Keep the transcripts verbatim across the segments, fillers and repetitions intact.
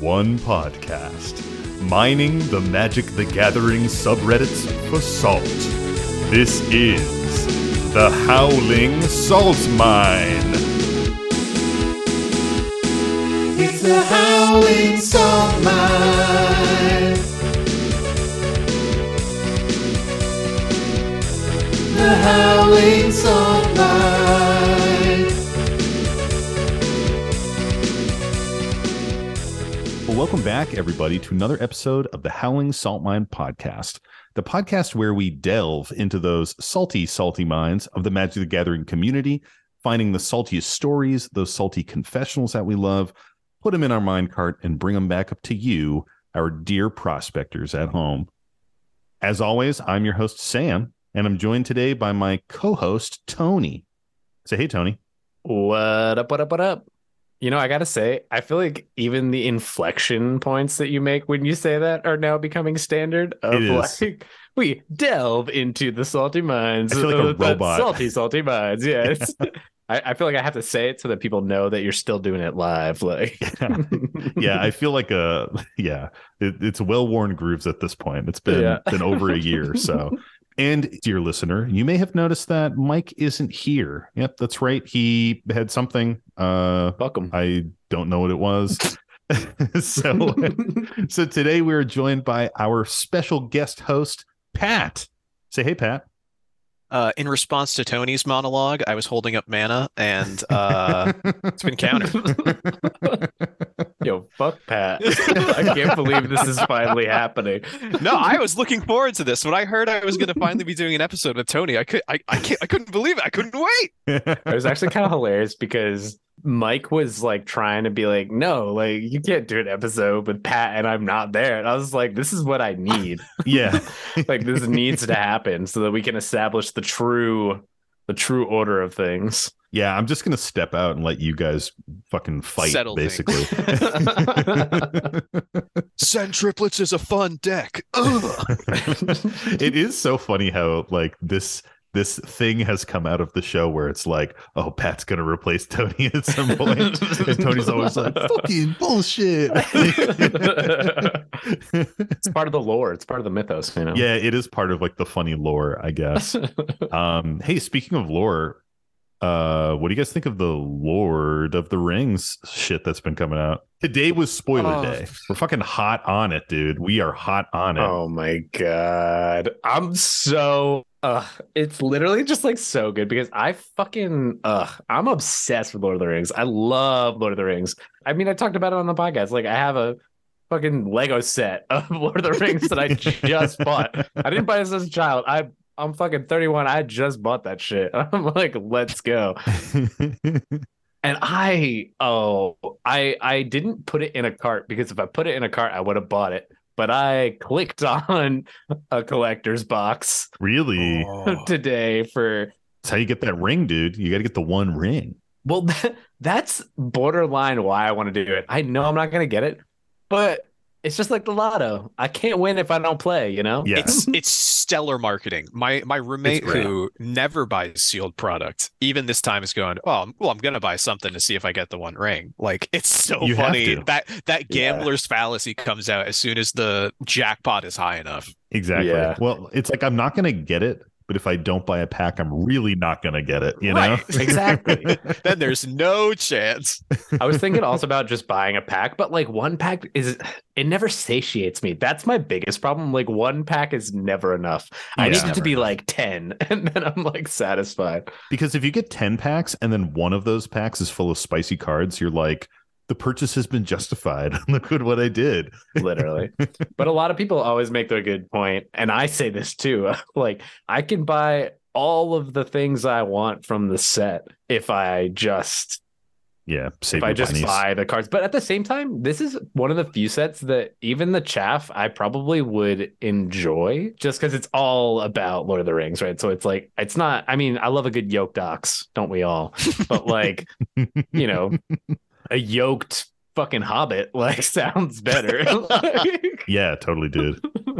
One podcast, mining the Magic the Gathering subreddits for salt. This is the Howling Salt Mine. It's the Howling Salt Mine. The Howling Salt Mine. Welcome back, everybody, to another episode of the Howling Salt Mine podcast, the podcast where we delve into those salty, salty minds of the Magic the Gathering community, finding the saltiest stories, those salty confessionals that we love, put them in our mind cart, and bring them back up to you, our dear prospectors at home. As always, I'm your host, Sam, and I'm joined today by my co-host, Tony. Say hey, Tony. What up, what up, what up? You know, I got to say, I feel like even the inflection points that you make when you say that are now becoming standard of like, we delve into the salty minds. I feel like a robot. Salty, salty minds. Yeah. It's, I, I feel like I have to say it so that people know that you're still doing it live. Like, yeah. yeah, I feel like a, yeah, it, it's well-worn grooves at this point. It's been, yeah. been over a year. So, and dear listener, you may have noticed that Mike isn't here. Yep, that's right. He had something. Uh, Welcome. I don't know what it was. so, so today we're joined by our special guest host, Pat. Say hey, Pat. Uh, in response to Tony's monologue, I was holding up mana, and uh, it's been countered. Yo, fuck Pat. I can't believe this is finally happening. No, I was looking forward to this. When I heard I was going to finally be doing an episode with Tony, I, could, I, I, can't, I couldn't believe it. I couldn't wait. It was actually kind of hilarious because Mike was like trying to be like, no, like you can't do an episode with Pat and I'm not there. And I was like, this is what I need. Yeah. Like this needs to happen so that we can establish the true the true order of things. Yeah, I'm just gonna step out and let you guys fucking fight. Settle basically. Send triplets is a fun deck. It is so funny how like this This thing has come out of the show where it's like, oh, Pat's going to replace Tony at some point. And Tony's always like, fucking bullshit. It's part of the lore. It's part of the mythos, you know? Yeah, it is part of like the funny lore, I guess. um, hey, speaking of lore, uh, what do you guys think of the Lord of the Rings shit that's been coming out? Today was spoiler oh. day. We're fucking hot on it, dude. We are hot on it. Oh, my God. I'm so... Uh, it's literally just like so good because I fucking uh, I'm obsessed with Lord of the Rings. I love Lord of the Rings. I mean, I talked about it on the podcast. Like, I have a fucking Lego set of Lord of the Rings that I just bought. I didn't buy this as a child. I I'm fucking thirty-one. I just bought that shit. I'm like, let's go. And I oh I I didn't put it in a cart because if I put it in a cart, I would have bought it. But I clicked on a collector's box really today for... That's how you get that ring, dude. You got to get the one ring. Well, that, that's borderline why I want to do it. I know I'm not going to get it, but it's just like the lotto. I can't win if I don't play, you know? Yeah. It's, it's stellar marketing. My my roommate who never buys sealed product, even this time is going, oh, well, I'm going to buy something to see if I get the one ring. Like, it's so you funny. That that gambler's yeah. fallacy comes out as soon as the jackpot is high enough. Exactly. Yeah. Well, it's like, I'm not going to get it, but if I don't buy a pack, I'm really not going to get it, you right, know? Exactly. Then there's no chance. I was thinking also about just buying a pack, but like one pack is, it never satiates me. That's my biggest problem. Like one pack is never enough. Yeah, I need it to be like ten and then I'm like satisfied. Because if you get ten packs and then one of those packs is full of spicy cards, you're like, the purchase has been justified. Look at what I did. Literally. But a lot of people always make their good point, and I say this too. Like, I can buy all of the things I want from the set if I just yeah, save if I just bunnies. buy the cards. But at the same time, this is one of the few sets that even the chaff I probably would enjoy just because it's all about Lord of the Rings, right? So it's like, it's not, I mean, I love a good yoke dox, don't we all? But like, you know, a yoked fucking hobbit like sounds better. Like... Yeah, totally, dude.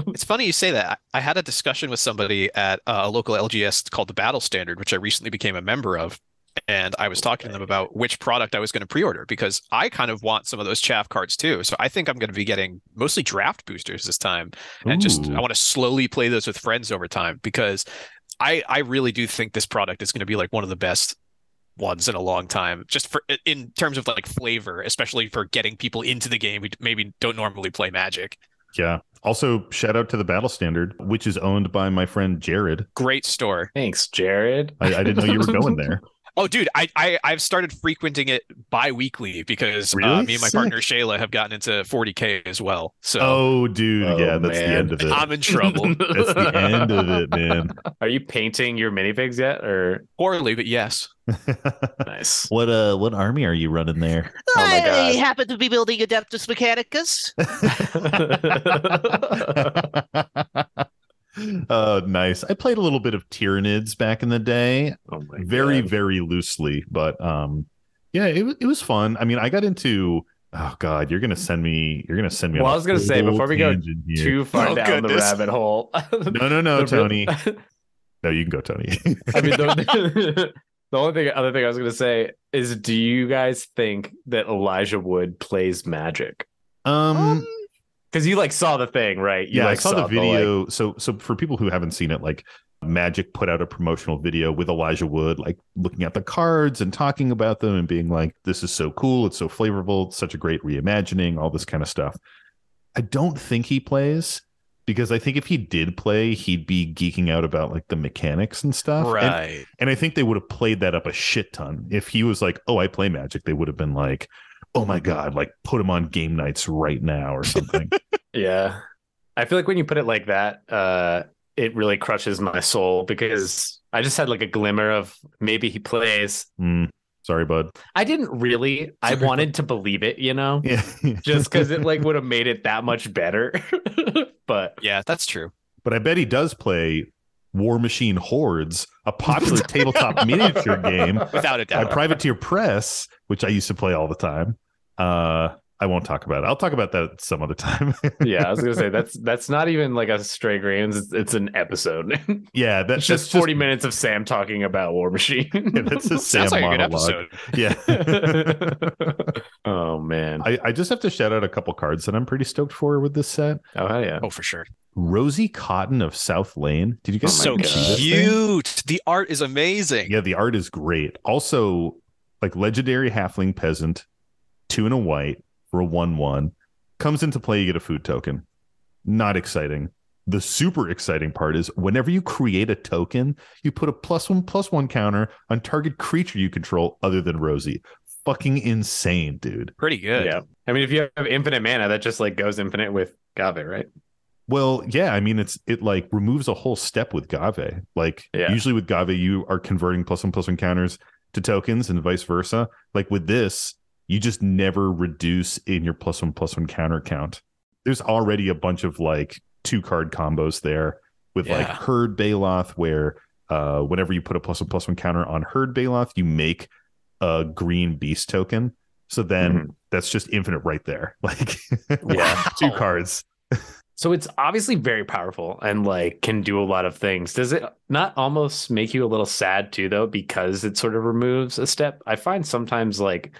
It's funny you say that. I had a discussion with somebody at a local L G S called the Battle Standard, which I recently became a member of. and I was talking to them about which product I was going to pre-order, because I kind of want some of those chaff cards too. So I think I'm going to be getting mostly draft boosters this time, and Ooh. just I want to slowly play those with friends over time, because I I really do think this product is going to be like one of the best ones in a long time, just for in terms of like flavor, especially for getting people into the game who maybe don't normally play Magic. Yeah. Also, shout out to the Battle Standard, which is owned by my friend Jared. Great store. Thanks, Jared. I, I didn't know you were going there. Oh, dude, I, I, I've started frequenting it bi-weekly because really? uh, me and my Sick. partner Shayla have gotten into forty K as well. So, Oh, dude, oh, yeah, that's man. the end of it. I'm in trouble. That's the end of it, man. Are you painting your minifigs yet? Or Poorly, but yes. Nice. What uh, what army are you running there? I oh my God. happen to be building Adeptus Mechanicus. Oh, uh, nice. I played a little bit of Tyranids back in the day. Oh my very, God. very loosely, but um, yeah, it it was fun. I mean, I got into. Oh God, you're gonna send me. You're gonna send me. Well, I was gonna say before we go here. too far oh, down goodness. the rabbit hole. No, no, no, Tony. No, you can go, Tony. I mean, the, the only thing, other thing I was gonna say is, do you guys think that Elijah Wood plays Magic? Um. um Because you like saw the thing, right? You, yeah, like, I saw, saw the video. The, like... So, so for people who haven't seen it, like Magic put out a promotional video with Elijah Wood, like looking at the cards and talking about them and being like, "This is so cool! It's so flavorful! It's such a great reimagining!" All this kind of stuff. I don't think he plays, because I think if he did play, he'd be geeking out about like the mechanics and stuff. Right. And, and I think they would have played that up a shit ton if he was like, "Oh, I play Magic." They would have been like, oh my God, like put him on game nights right now or something. Yeah. I feel like when you put it like that, uh, it really crushes my soul, because I just had like a glimmer of maybe he plays. Mm, sorry, bud. I didn't really. I sorry, wanted bud. to believe it, you know, yeah. Just because it like would have made it that much better. But yeah, that's true. But I bet he does play War Machine Hordes, a popular tabletop miniature game. Without a doubt. By Privateer Press, which I used to play all the time. Uh, I won't talk about it. I'll talk about that some other time. Yeah, I was gonna say that's that's not even like a stray grains. It's, it's an episode. Yeah, that's it's just, just forty just, minutes of Sam talking about War Machine. Yeah, that's a Sam like monologue. A yeah. Oh man, I, I just have to shout out a couple cards that I'm pretty stoked for with this set. Oh yeah, oh for sure. Rosie Cotton of South Lane. Did you guys oh, so cute? The art is amazing. Yeah, the art is great. Also, like legendary halfling peasant. Two and a white for a one one comes into play. You get a food token. Not exciting. The super exciting part is whenever you create a token, you put a plus one plus one counter on target creature you control other than Rosie. Fucking insane, dude. Pretty good. Yeah. I mean, if you have infinite mana, that just like goes infinite with Gave, right? Well, yeah. I mean, it's it like removes a whole step with Gave. Like yeah. usually with Gave, you are converting plus one plus one counters to tokens and vice versa. Like with this, you just never reduce in your plus one, plus one counter count. There's already a bunch of like two card combos there with yeah. like Herd Baloth, where uh, whenever you put a plus one, plus one counter on Herd Baloth, you make a green beast token. So then mm-hmm. that's just infinite right there. Like yeah, two cards. So it's obviously very powerful and like can do a lot of things. Does it not almost make you a little sad too, though, because it sort of removes a step? I find sometimes like...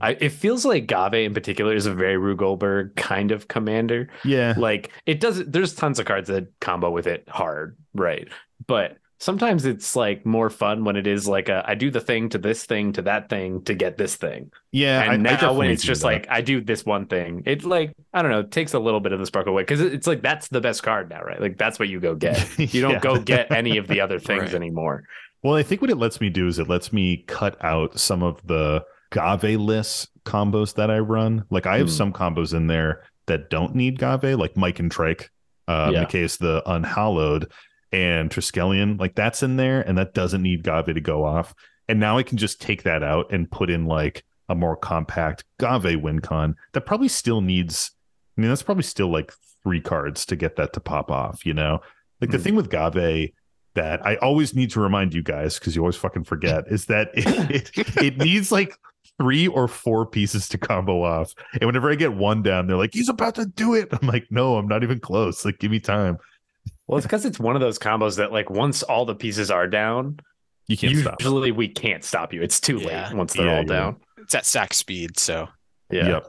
I, it feels like Gave in particular is a very Rue Goldberg kind of commander. Yeah. Like it does. There's tons of cards that combo with it hard. Right. But sometimes it's like more fun when it is like a, I do the thing to this thing to that thing to get this thing. Yeah. And I, now I when it's just that. like I do this one thing, it like, I don't know, it takes a little bit of the sparkle away, because it's like that's the best card now. Right. Like that's what you go get. You don't yeah. go get any of the other things right. anymore. Well, I think what it lets me do is it lets me cut out some of the Gave-less combos that I run. Like I have mm. some combos in there that don't need Gave, like Mike and Trike, uh, yeah. Mikkei's the Unhallowed, and Triskelion. Like that's in there, and that doesn't need Gave to go off. And now I can just take that out and put in like a more compact Gave win con that probably still needs. I mean, that's probably still like three cards to get that to pop off. You know, like mm. the thing with Gave that I always need to remind you guys, because you always fucking forget, is that it it, it needs like three or four pieces to combo off, and whenever I get one down, they're like, he's about to do it. I'm like, no, I'm not even close. Like, give me time. Well, it's because it's one of those combos that like once all the pieces are down, You can't usually stop. Usually we can't stop you. It's too yeah. late once they're yeah, all down. Right. It's at sack speed, so yeah. Yep.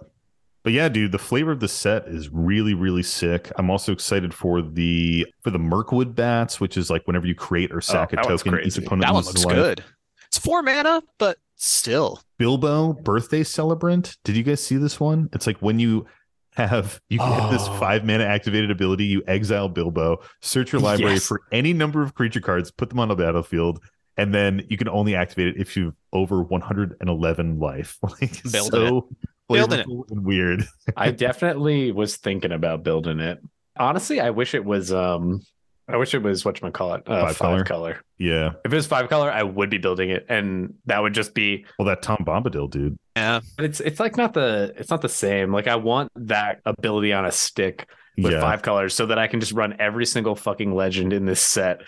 But yeah, dude, the flavor of the set is really, really sick. I'm also excited for the for the Mirkwood bats, which is like whenever you create or sack oh, a token, each opponent that one looks life. Good. It's four mana, but still. Bilbo, Birthday Celebrant. Did you guys see this one? It's like when you have you oh. have this five mana activated ability, you exile Bilbo, search your library yes. for any number of creature cards, put them on the battlefield. And then you can only activate it if you've over one hundred eleven life. Like, building so it. Building it. And weird. I definitely was thinking about building it. Honestly, I wish it was, um, I wish it was, whatchamacallit, uh, five, five color. color. Yeah. If it was five color, I would be building it. And that would just be. Well, that Tom Bombadil, dude. Yeah. But it's, it's like not the, it's not the same. Like I want that ability on a stick. With yeah. five colors so that I can just run every single fucking legend in this set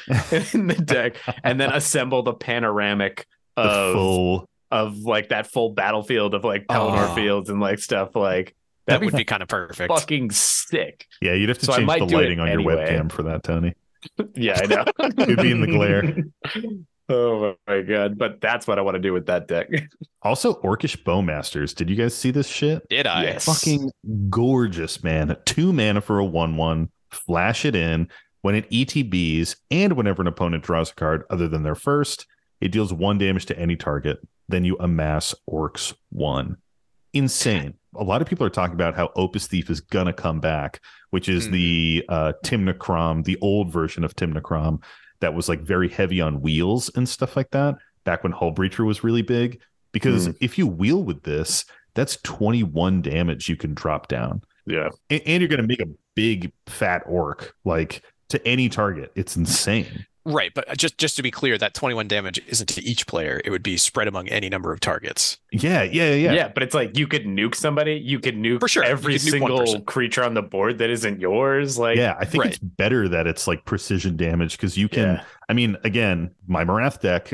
in the deck and then assemble the panoramic of the full... of like that full battlefield of like Pelennor oh. fields and like stuff like that, that would be kind of perfect. Fucking sick. Yeah, you'd have to so change the lighting on anyway. Your webcam for that, Tony. Yeah, I know. You'd be in the glare. Oh my god, but that's what I want to do with that deck. Also, Orcish Bowmasters. Did you guys see this shit? Did I? Yes. Fucking gorgeous, man. Two mana for a one one. Flash it in. When it E T Bs and whenever an opponent draws a card other than their first, it deals one damage to any target. Then you amass Orcs one. Insane. A lot of people are talking about how Opus Thief is gonna come back, which is mm. the uh, Timnichrom, the old version of Timnichrom. That was like very heavy on wheels and stuff like that back when Hull Breacher was really big. Because mm. if you wheel with this, that's twenty-one damage you can drop down. Yeah. And, and you're going to make a big fat orc like to any target. It's insane. Right. But just, just to be clear, that twenty-one damage isn't to each player. It would be spread among any number of targets. Yeah. Yeah. Yeah. Yeah. But it's like you could nuke somebody. You could nuke For sure. every could nuke single creature on the board that isn't yours. Like, yeah. I think right. it's better that it's like precision damage because you can. Yeah. I mean, again, my Marath deck.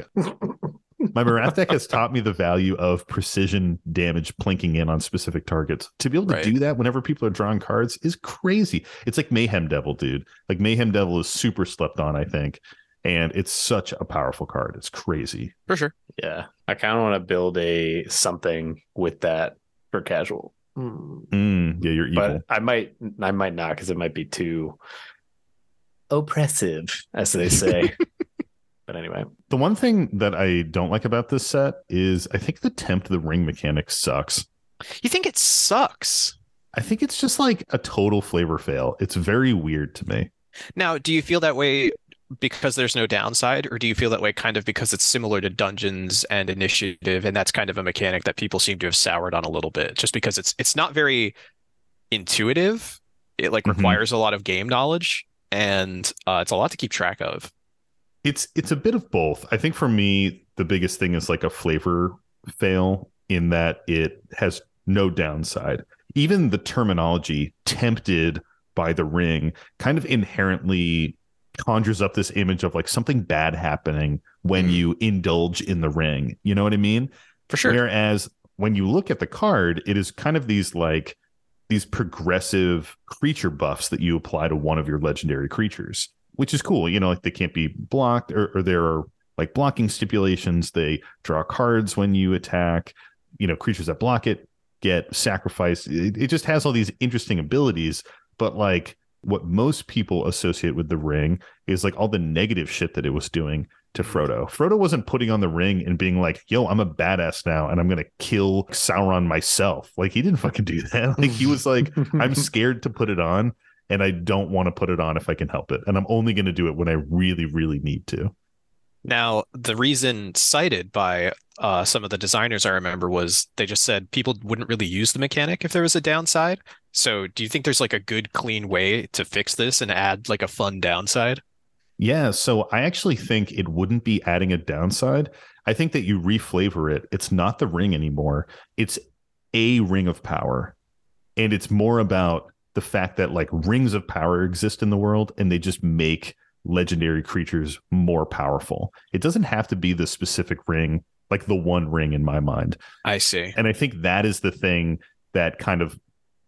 My Marath deck has taught me the value of precision damage plinking in on specific targets. To be able to right. do that whenever people are drawing cards is crazy. It's like Mayhem Devil, dude. Like Mayhem Devil is super slept on, I think. And it's such a powerful card. It's crazy. For sure. Yeah. I kind of want to build a something with that for casual. Mm. Mm, yeah, you're evil. But I might, I might not because it might be too oppressive, as they say. But anyway, the one thing that I don't like about this set is I think the tempt the ring mechanic sucks. You think it sucks? I think it's just like a total flavor fail. It's very weird to me. Now, do you feel that way because there's no downside, or do you feel that way kind of because it's similar to Dungeons and Initiative, and that's kind of a mechanic that people seem to have soured on a little bit just because it's it's not very intuitive. It like mm-hmm. requires a lot of game knowledge, and uh, it's a lot to keep track of. It's it's a bit of both. I think for me, the biggest thing is like a flavor fail in that it has no downside. Even the terminology tempted by the ring kind of inherently conjures up this image of like something bad happening when mm. you indulge in the ring. You know what I mean? For sure. Whereas when you look at the card, it is kind of these like these progressive creature buffs that you apply to one of your legendary creatures. Which is cool. You know, like they can't be blocked or, or there are like blocking stipulations. They draw cards when you attack, you know, creatures that block it get sacrificed. It, it just has all these interesting abilities. But like what most people associate with the ring is like all the negative shit that it was doing to Frodo. Frodo wasn't putting on the ring and being like, yo, I'm a badass now and I'm going to kill Sauron myself. Like he didn't fucking do that. Like he was like, I'm scared to put it on. And I don't want to put it on if I can help it. And I'm only going to do it when I really, really need to. Now, the reason cited by uh, some of the designers I remember was they just said people wouldn't really use the mechanic if there was a downside. So do you think there's like a good, clean way to fix this and add like a fun downside? Yeah. So I actually think it wouldn't be adding a downside. I think that you reflavor it. It's not the ring anymore. It's a ring of power. And it's more about the fact that like rings of power exist in the world and they just make legendary creatures more powerful. It doesn't have to be the specific ring, like the one ring in my mind. I see. And I think that is the thing that kind of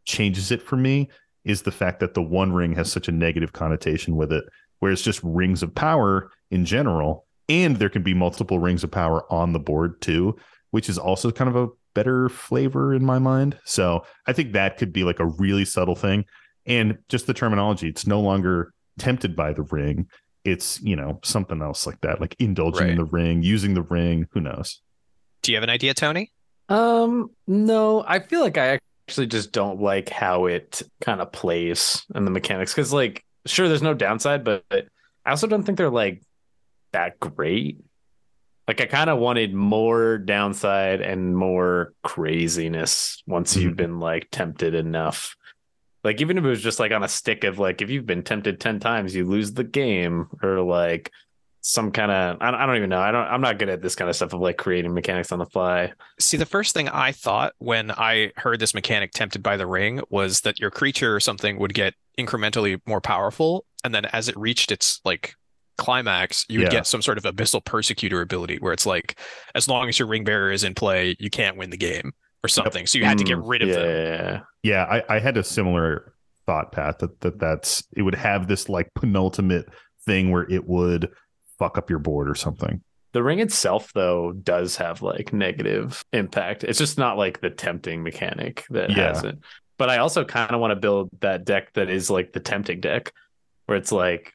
changes it for me is the fact that the one ring has such a negative connotation with it, whereas just rings of power in general and there can be multiple Rings of Power on the board too, which is also kind of a better flavor in my mind. So I think that could be like a really subtle thing. And just the terminology, it's no longer tempted by the ring. It's, you know, something else like that, like indulging right. in the ring, using the ring. Who knows? Do you have an idea, Tony? Um, no, I feel like I actually just don't like how it kind of plays in the mechanics. Because, like, sure, there's no downside, but I also don't think they're like that great. Like, I kind of wanted more downside and more craziness once mm-hmm. you've been like tempted enough. Like, even if it was just like on a stick of like, if you've been tempted ten times, you lose the game, or like some kind of, I don't even know. I don't, I'm not good at this kind of stuff of like creating mechanics on the fly. See, the first thing I thought when I heard this mechanic tempted by the ring was that your creature or something would get incrementally more powerful. And then as it reached its like climax, you would yeah. get some sort of abyssal persecutor ability where it's like, as long as your ring bearer is in play, you can't win the game. Or something. Yep. So you had to get rid of yeah, them. Yeah, yeah. I, I had a similar thought, Pat, that, that that's it would have this like penultimate thing where it would fuck up your board or something. The ring itself, though, does have like negative impact. It's just not like the tempting mechanic that yeah. has it. But I also kind of want to build that deck that is like the tempting deck, where it's like,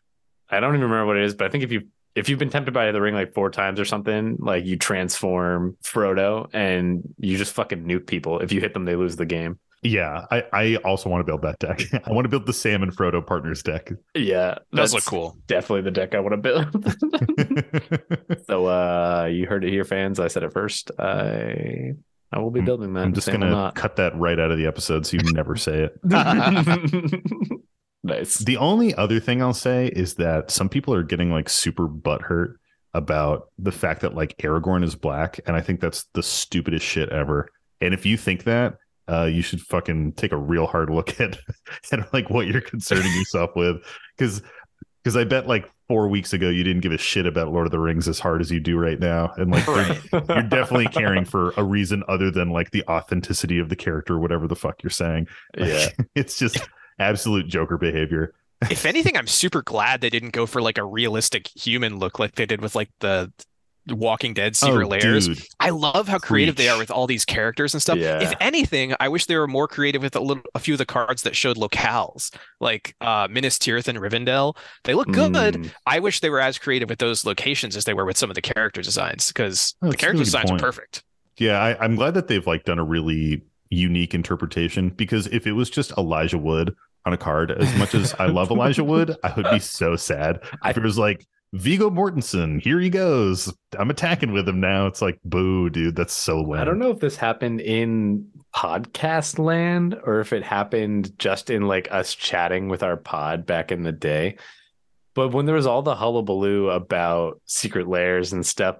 I don't even remember what it is, but I think if you If you've been tempted by the ring like four times or something, like you transform Frodo and you just fucking nuke people. If you hit them, they lose the game. Yeah, I, I also want to build that deck. I want to build the Sam and Frodo partners deck. Yeah, that's, that's cool. Definitely the deck I want to build. So uh, you heard it here, fans. I said it first. I I will be building that. I'm just going to cut that right out of the episode so you never say it. Nice. The only other thing I'll say is that some people are getting like super butthurt about the fact that like Aragorn is black, and I think that's the stupidest shit ever. And if you think that, uh, you should fucking take a real hard look at at like what you're concerning yourself with, because because I bet like four weeks ago you didn't give a shit about Lord of the Rings as hard as you do right now, and like right. you're, you're definitely caring for a reason other than like the authenticity of the character, or whatever the fuck you're saying. Like, yeah, it's just. Absolute Joker behavior. If anything, I'm super glad they didn't go for like a realistic human look like they did with like the Walking Dead Secret oh, Lairs. Dude. I love how creative Preach. They are with all these characters and stuff. Yeah. If anything, I wish they were more creative with a little, a few of the cards that showed locales, like uh, Minas Tirith and Rivendell. They look good. Mm. I wish they were as creative with those locations as they were with some of the character designs, because oh, the character really designs are perfect. Yeah, I, I'm glad that they've like done a really unique interpretation, because if it was just Elijah Wood on a card, as much as I love Elijah Wood, I would be so sad. If it was like Viggo Mortensen, here he goes, I'm attacking with him now. It's like, boo, dude, that's so lame. I don't know if this happened in podcast land or if it happened just in like us chatting with our pod back in the day. But when there was all the hullabaloo about secret lairs and stuff,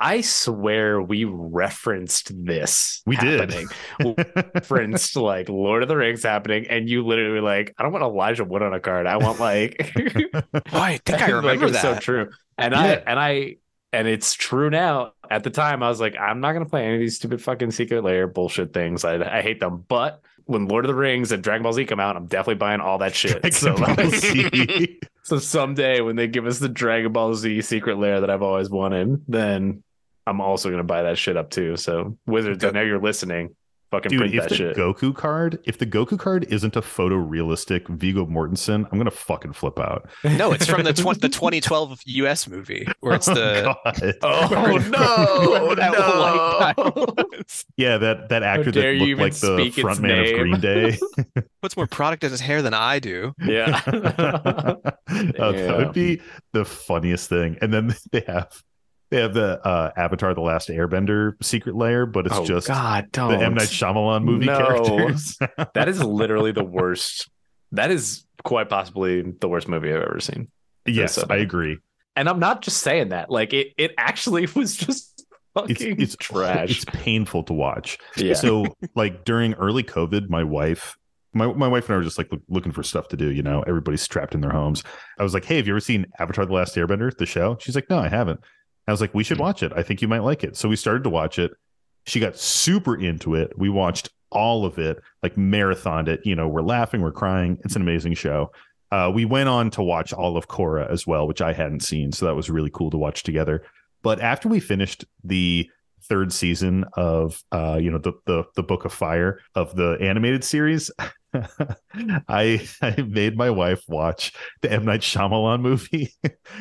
I swear we referenced this. We happening. did. We referenced like Lord of the Rings happening, and you literally were like, I don't want Elijah Wood on a card. I want like. oh, I think I remember like, that. So true. And yeah. I and I and it's true now. At the time, I was like, I'm not gonna play any of these stupid fucking secret lair bullshit things. I I hate them. But when Lord of the Rings and Dragon Ball Z come out, I'm definitely buying all that shit. Dragon so like, Z. So someday when they give us the Dragon Ball Z secret lair that I've always wanted, then. I'm also going to buy that shit up too. So Wizards, I know you're listening. Fucking Dude, print that shit. If the Goku card, if the Goku card isn't a photorealistic Viggo Mortensen, I'm going to fucking flip out. No, it's from the tw- the twenty twelve U S movie where it's the oh, God. oh no, that no. Like yeah, that that actor that looked like the frontman of Green Day. Puts more product in his hair than I do. Yeah, uh, that would be the funniest thing. And then they have. They have the uh, Avatar: The Last Airbender secret lair, but it's oh, just God, the M Night Shyamalan movie no. characters. That is literally the worst. That is quite possibly the worst movie I've ever seen. Yes, I agree. And I'm not just saying that. Like it, it actually was just fucking it's, it's trash. It's painful to watch. Yeah. So, like during early COVID, my wife, my my wife and I were just like look, looking for stuff to do. You know, everybody's trapped in their homes. I was like, hey, have you ever seen Avatar: The Last Airbender? The show? She's like, no, I haven't. I was like, we should watch it. I think you might like it. So we started to watch it. She got super into it. We watched all of it, like marathoned it. You know, we're laughing, we're crying. It's an amazing show. Uh, we went on to watch all of Korra as well, which I hadn't seen. So that was really cool to watch together. But after we finished the third season of, uh, you know, the, the the Book of Fire of the animated series, I I made my wife watch the M Night Shyamalan movie,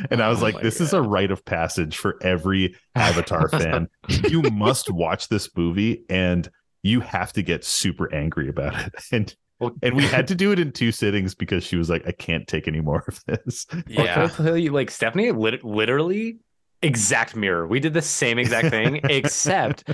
and I was oh like, "This God. is a rite of passage for every Avatar fan. You must watch this movie, and you have to get super angry about it." And and we had to do it in two sittings because she was like, "I can't take any more of this." Yeah, well, can I tell you, like Stephanie, lit- literally. Exact mirror. We did the same exact thing, except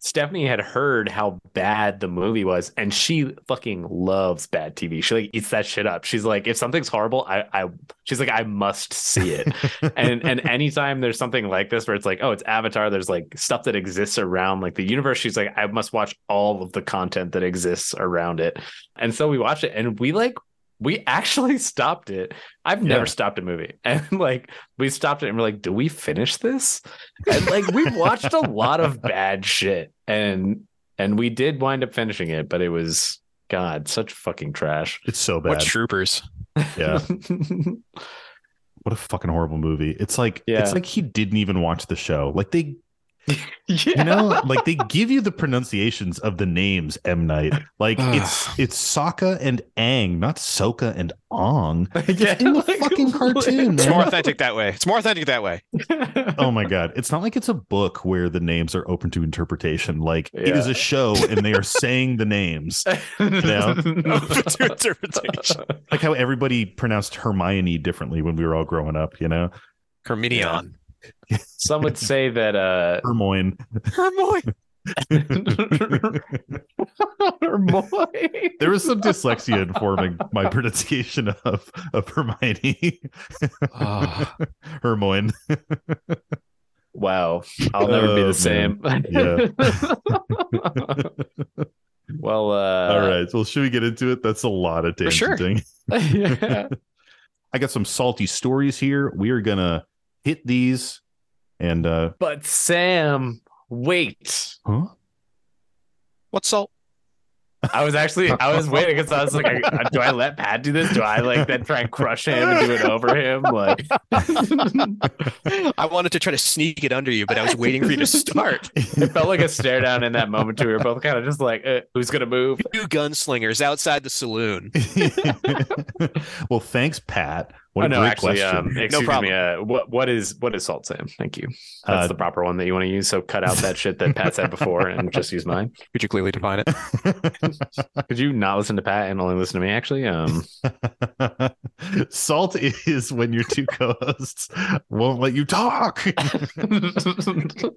Stephanie had heard how bad the movie was, and she fucking loves bad T V. She like eats that shit up. She's like, if something's horrible, I, I she's like, I must see it. and and anytime there's something like this where it's like, oh, it's Avatar, there's like stuff that exists around like the universe. She's like, I must watch all of the content that exists around it. And so we watched it, and we like We actually stopped it. I've never yeah. stopped a movie. And like, we stopped it and we're like, do we finish this? And like, we watched a lot of bad shit. And and we did wind up finishing it, but it was, God, such fucking trash. It's so bad. What troopers. Yeah. What a fucking horrible movie. It's like, yeah. it's like he didn't even watch the show. Like they... yeah. You know, like they give you the pronunciations of the names, M Night. Like it's it's Sokka and Aang, not Sokka and Ong. Yeah, in the like, fucking cartoon. It's man. more authentic that way. It's more authentic that way. Oh my God. It's not like it's a book where the names are open to interpretation. Like yeah. it is a show and they are saying the names. You know? Open to interpretation. Like how everybody pronounced Hermione differently when we were all growing up, you know? Hermione. Some would say that uh Hermoine. Hermoine. Hermoine. There was some dyslexia informing my pronunciation of, of Hermione. Oh. Hermoine. Wow. I'll never oh, be the man. same. Yeah. Well uh all right. Well, should we get into it? That's a lot of tangenting. For sure. Yeah. I got some salty stories here. We are gonna hit these and uh but Sam, wait, huh? What salt? I was actually I was waiting because I was like, I, do I let Pat do this? Do I like then try and crush him and do it over him? Like, I wanted to try to sneak it under you, but I was waiting for you to start. It felt like a stare down in that moment too. We were both kind of just like, eh, who's gonna move? Two gunslingers outside the saloon. Well, thanks, Pat. What oh, a no, great actually, question. Um, excuse no problem. me. Uh, what what is what is salt, Sam? Thank you. That's uh, the proper one that you want to use. So cut out that shit that Pat said before and just use mine. Could you clearly define it? Could you not listen to Pat and only listen to me? Actually, um, salt is when your two co-hosts won't let you talk.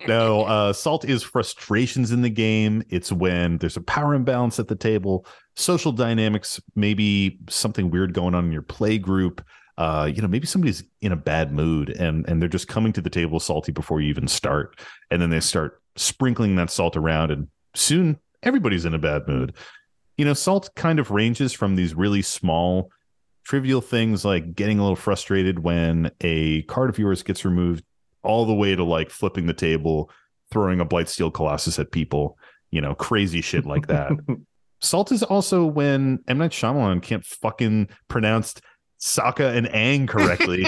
No, uh, salt is frustrations in the game. It's when there's a power imbalance at the table, social dynamics, maybe something weird going on in your play group. Uh, you know, maybe somebody's in a bad mood and, and they're just coming to the table salty before you even start. And then they start sprinkling that salt around and soon everybody's in a bad mood. You know, salt kind of ranges from these really small, trivial things like getting a little frustrated when a card of yours gets removed all the way to like flipping the table, throwing a Blightsteel Colossus at people, you know, crazy shit like that. Salt is also when M. Night Shyamalan can't fucking pronounce Sokka and Aang correctly.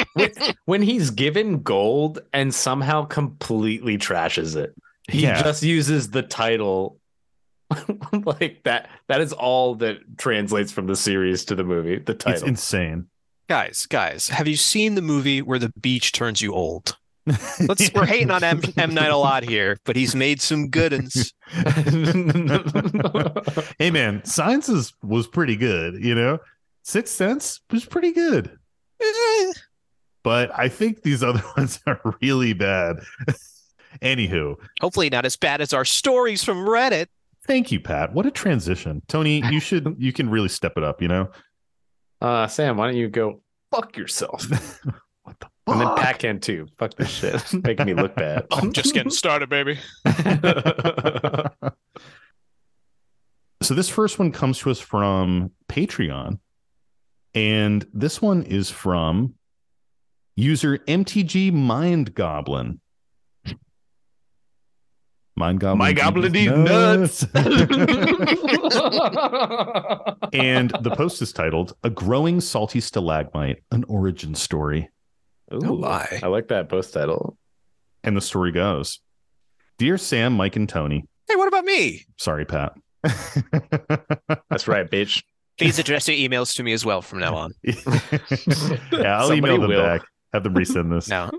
When he's given gold and somehow completely trashes it. He yeah. just uses the title like that. That is all that translates from the series to the movie. The title. It's insane. Guys, guys, have you seen the movie where the beach turns you old? Let's we're hating on M, M Night a lot here, but he's made some good'uns. Hey man, Signs is, was pretty good, you know? Sixth Sense was pretty good. But I think these other ones are really bad. Anywho. Hopefully not as bad as our stories from Reddit. Thank you, Pat. What a transition. Tony, you should you can really step it up, you know? Uh Sam, why don't you go fuck yourself? What the fuck? And then Pat can too. Fuck this shit. Making me look bad. I'm just getting started, baby. So this first one comes to us from Patreon. And this one is from user M T G Mind Goblin. Mind Goblin. My Goblin eat nuts. And the post is titled A Growing Salty Stalagmite, An Origin Story. Ooh, oh, my. I like that post title. And the story goes, Dear Sam, Mike, and Tony. Hey, what about me? Sorry, Pat. That's right, bitch. Please address your emails to me as well from now on. Yeah, I'll Somebody email them will. back. Have them resend this. No,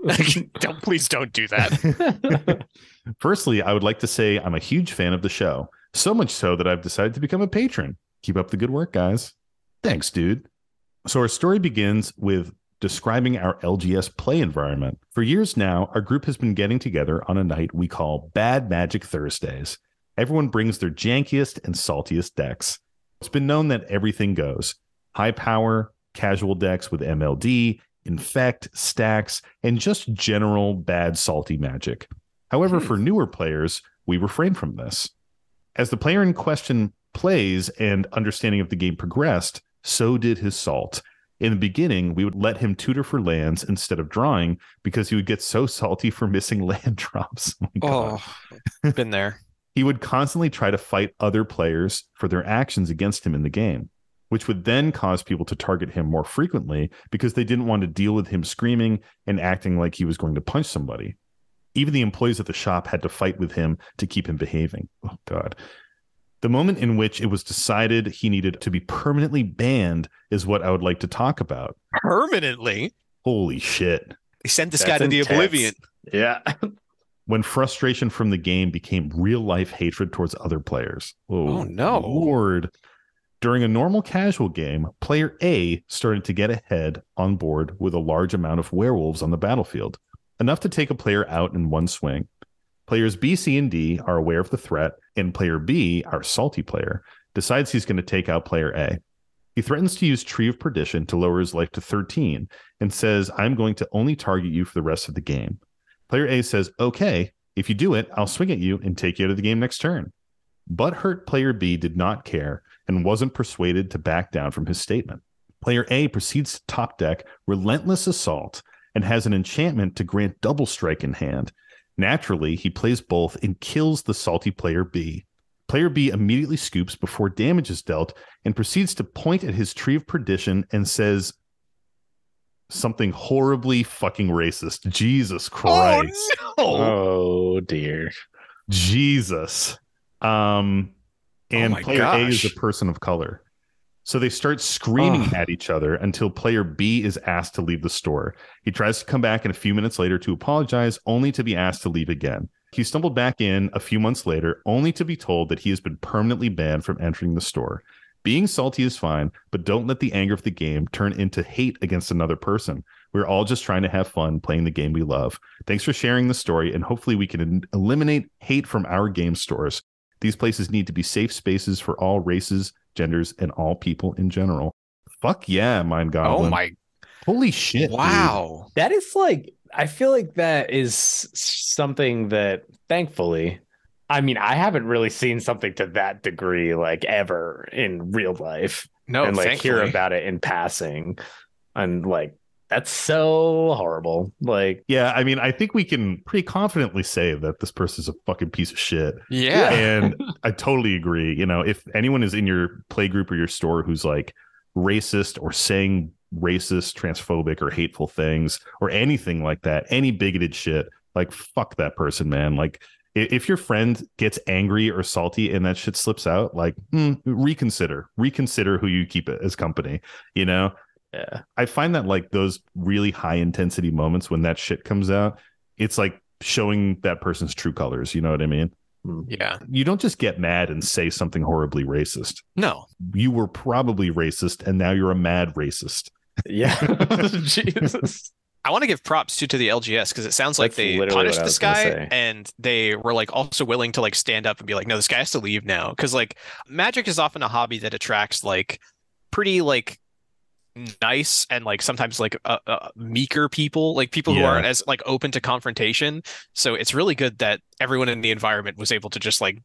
don't, please don't do that. Firstly, I would like to say I'm a huge fan of the show. So much so that I've decided to become a patron. Keep up the good work, guys. Thanks, dude. So our story begins with describing our L G S play environment. For years now, our group has been getting together on a night we call Bad Magic Thursdays. Everyone brings their jankiest and saltiest decks. It's been known that everything goes. High power, casual decks with M L D, infect, stacks, and just general bad salty magic. However, hmm. for newer players, we refrain from this. As the player in question plays and understanding of the game progressed, so did his salt. In the beginning, we would let him tutor for lands instead of drawing because he would get so salty for missing land drops. Oh, oh been there. He would constantly try to fight other players for their actions against him in the game, which would then cause people to target him more frequently because they didn't want to deal with him screaming and acting like he was going to punch somebody. Even the employees at the shop had to fight with him to keep him behaving. Oh, God. The moment in which it was decided he needed to be permanently banned is what I would like to talk about. Permanently? Holy shit. They sent this That's guy to intense. the oblivion. Yeah. When frustration from the game became real-life hatred towards other players. Oh, oh, no. Lord. During a normal casual game, player A started to get ahead on board with a large amount of werewolves on the battlefield. Enough to take a player out in one swing. Players B, C, and D are aware of the threat, and player B, our salty player, decides he's going to take out player A. He threatens to use Tree of Perdition to lower his life to thirteen and says, I'm going to only target you for the rest of the game. Player A says, okay, if you do it, I'll swing at you and take you out of the game next turn. But hurt player B did not care and wasn't persuaded to back down from his statement. Player A proceeds to top deck Relentless Assault and has an enchantment to grant double strike in hand. Naturally, he plays both and kills the salty player B. Player B immediately scoops before damage is dealt and proceeds to point at his Tree of Perdition and says something horribly fucking racist. Jesus Christ. Oh, no. Oh dear. Jesus. Um, and oh player gosh. A is a person of color. So they start screaming oh. at each other until player B is asked to leave the store. He tries to come back in a few minutes later to apologize, only to be asked to leave again. He stumbled back in a few months later, only to be told that he has been permanently banned from entering the store. Being salty is fine, but don't let the anger of the game turn into hate against another person. We're all just trying to have fun playing the game we love. Thanks for sharing the story, and hopefully we can eliminate hate from our game stores. These places need to be safe spaces for all races, genders, and all people in general. Fuck yeah, Mind Goblin. Oh my. Holy shit. Wow. Dude. That is like, I feel like that is something that, thankfully, I mean, I haven't really seen something to that degree, like, ever in real life. No, and, like, thankfully. Hear about it in passing. And, like, that's so horrible. Like, yeah, I mean, I think we can pretty confidently say that this person's a fucking piece of shit. Yeah. And I totally agree. You know, if anyone is in your play group or your store who's like racist or saying racist, transphobic, or hateful things or anything like that, any bigoted shit, like, fuck that person, man. Like, if your friend gets angry or salty and that shit slips out, like, mm, reconsider, reconsider who you keep as company, you know? Yeah. I find that, like, those really high intensity moments when that shit comes out, it's like showing that person's true colors. You know what I mean? Yeah. You don't just get mad and say something horribly racist. No. You were probably racist and now you're a mad racist. Yeah. Jesus. I want to give props to, to the L G S because it sounds like That's they punished this guy and they were, like, also willing to, like, stand up and be like, no, this guy has to leave now. Because, like, magic is often a hobby that attracts, like, pretty, like, nice and, like, sometimes, like, uh, uh, meeker people, like people yeah. who aren't as, like, open to confrontation. So it's really good that everyone in the environment was able to just, like,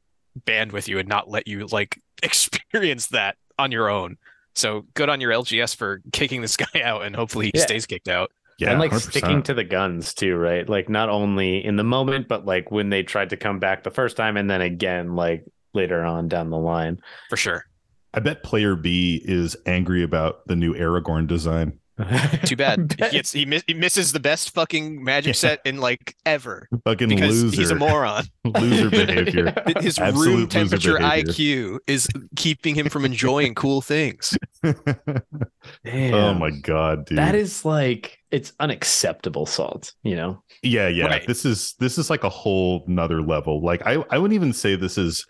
band with you and not let you, like, experience that on your own. So good on your L G S for kicking this guy out, and hopefully he yeah. stays kicked out. Yeah, and, like, one hundred percent sticking to the guns too, right? Like, not only in the moment, but, like, when they tried to come back the first time and then again, like, later on down the line. For sure. I bet player B is angry about the new Aragorn design. Too bad. He, gets, he, miss, he misses the best fucking Magic yeah. set in like ever. Fucking because loser. He's a moron. Loser behavior. His Absolute room temperature I Q is keeping him from enjoying cool things. Damn. Oh my god, dude. That is like, it's unacceptable salt, you know? Yeah, yeah. Right. This is this is like a whole nother level. Like I, I wouldn't even say this is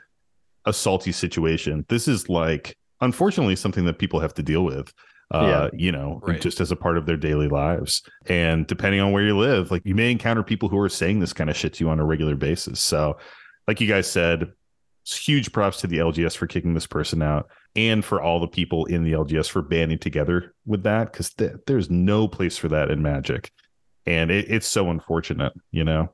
a salty situation. This is like, unfortunately, something that people have to deal with. Uh, yeah. you know, right. just as a part of their daily lives. And depending on where you live, like you may encounter people who are saying this kind of shit to you on a regular basis. So like you guys said, huge props to the L G S for kicking this person out and for all the people in the L G S for banding together with that, because th- there's no place for that in Magic. And it, it's so unfortunate, you know?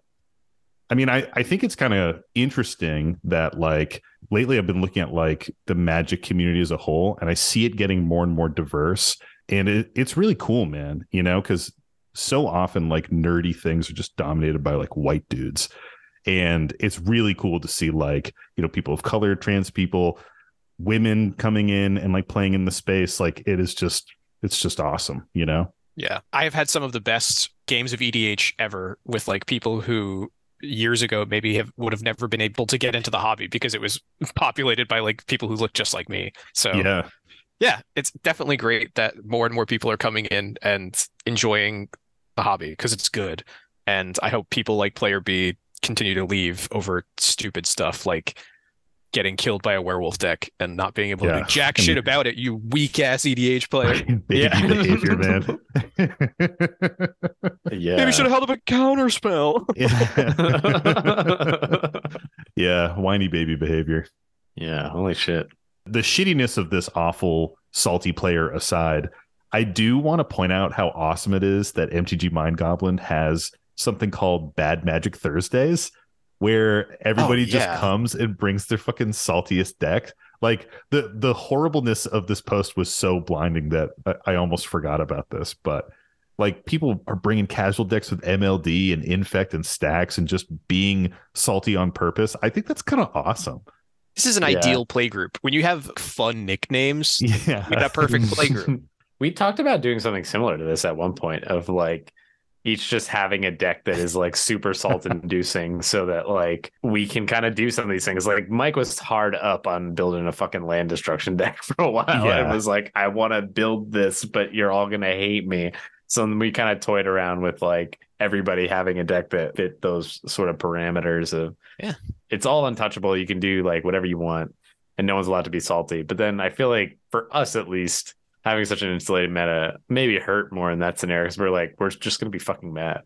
I mean, I, I think it's kind of interesting that like lately I've been looking at like the Magic community as a whole, and I see it getting more and more diverse. And it, it's really cool, man, you know, because so often like nerdy things are just dominated by like white dudes. And it's really cool to see like, you know, people of color, trans people, women coming in and like playing in the space. Like it is just, it's just awesome, you know? Yeah. I have had some of the best games of E D H ever with like people who years ago maybe have would have never been able to get into the hobby because it was populated by like people who look just like me. So yeah yeah it's definitely great that more and more people are coming in and enjoying the hobby because it's good. And I hope people like Player B continue to leave over stupid stuff like getting killed by a werewolf deck and not being able yeah. to do jack shit about it, you weak ass E D H player. Yeah. Behavior, man. Yeah. Maybe should have held up a counter spell. Yeah. Yeah, whiny baby behavior. Yeah, holy shit. The shittiness of this awful salty player aside, I do want to point out how awesome it is that M T G Mind Goblin has something called Bad Magic Thursdays, where everybody oh, yeah. just comes and brings their fucking saltiest deck. Like the the horribleness of this post was so blinding that I, I almost forgot about this. But like people are bringing casual decks with M L D and Infect and Stacks and just being salty on purpose. I think that's kind of awesome. This is an yeah. ideal playgroup. When you have fun nicknames, yeah. you have that perfect playgroup. We talked about doing something similar to this at one point of like, each just having a deck that is like super salt inducing so that like we can kind of do some of these things. Like Mike was hard up on building a fucking land destruction deck for a while. Yeah. It was like, I want to build this, but you're all going to hate me. So then we kind of toyed around with like everybody having a deck that fit those sort of parameters of yeah, it's all untouchable. You can do like whatever you want and no one's allowed to be salty. But then I feel like for us, at least, having such an insulated meta maybe hurt more in that scenario because we're like, we're just gonna be fucking mad.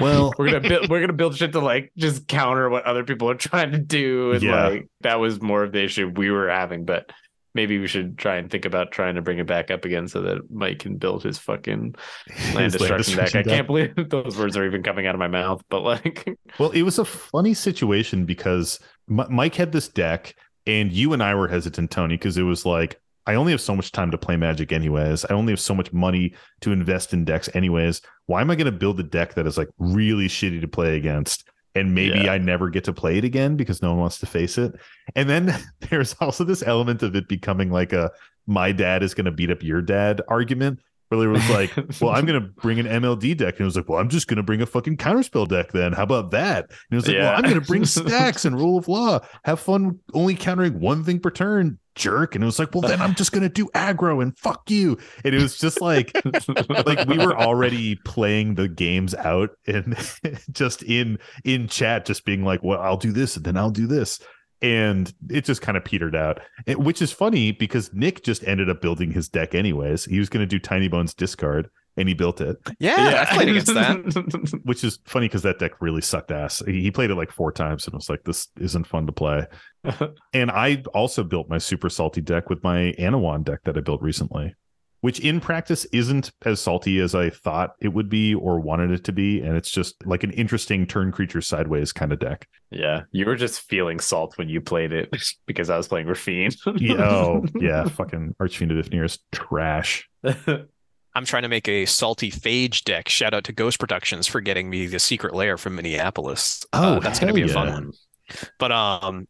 Well, we're gonna build, we're gonna build shit to like just counter what other people are trying to do, and yeah. like that was more of the issue we were having. But maybe we should try and think about trying to bring it back up again so that Mike can build his fucking land, his destruction, land destruction deck. deck. I can't believe those words are even coming out of my mouth. But like, well, it was a funny situation because M- Mike had this deck, and you and I were hesitant, Tony, because it was like, I only have so much time to play Magic anyways. I only have so much money to invest in decks anyways. Why am I going to build a deck that is like really shitty to play against? And maybe yeah. I never get to play it again because no one wants to face it. And then there's also this element of it becoming like a my dad is going to beat up your dad argument, where it was like, well, I'm going to bring an M L D deck. And it was like, well, I'm just going to bring a fucking counterspell deck then. How about that? And it was like, yeah. well, I'm going to bring Stacks and Rule of Law. Have fun only countering one thing per turn. Jerk. And it was like, well, then I'm just gonna do aggro and fuck you. And it was just like like we were already playing the games out and just in in chat just being like, well, I'll do this and then I'll do this. And it just kind of petered out, it, which is funny because Nick just ended up building his deck anyways. He was going to do Tiny Bones Discard and he built it. Yeah, yeah. I played against that. Which is funny because that deck really sucked ass. He played it like four times and was like, this isn't fun to play. And I also built my super salty deck with my Anawan deck that I built recently, which in practice isn't as salty as I thought it would be or wanted it to be. And it's just like an interesting turn creature sideways kind of deck. Yeah, you were just feeling salt when you played it because I was playing Rafine. Yeah, oh, yeah, fucking Archfiend of Ifnir is trash. I'm trying to make a salty phage deck. Shout out to Ghost Productions for getting me the Secret Lair from Minneapolis. Oh, uh, that's going to be a yeah. fun one. But um,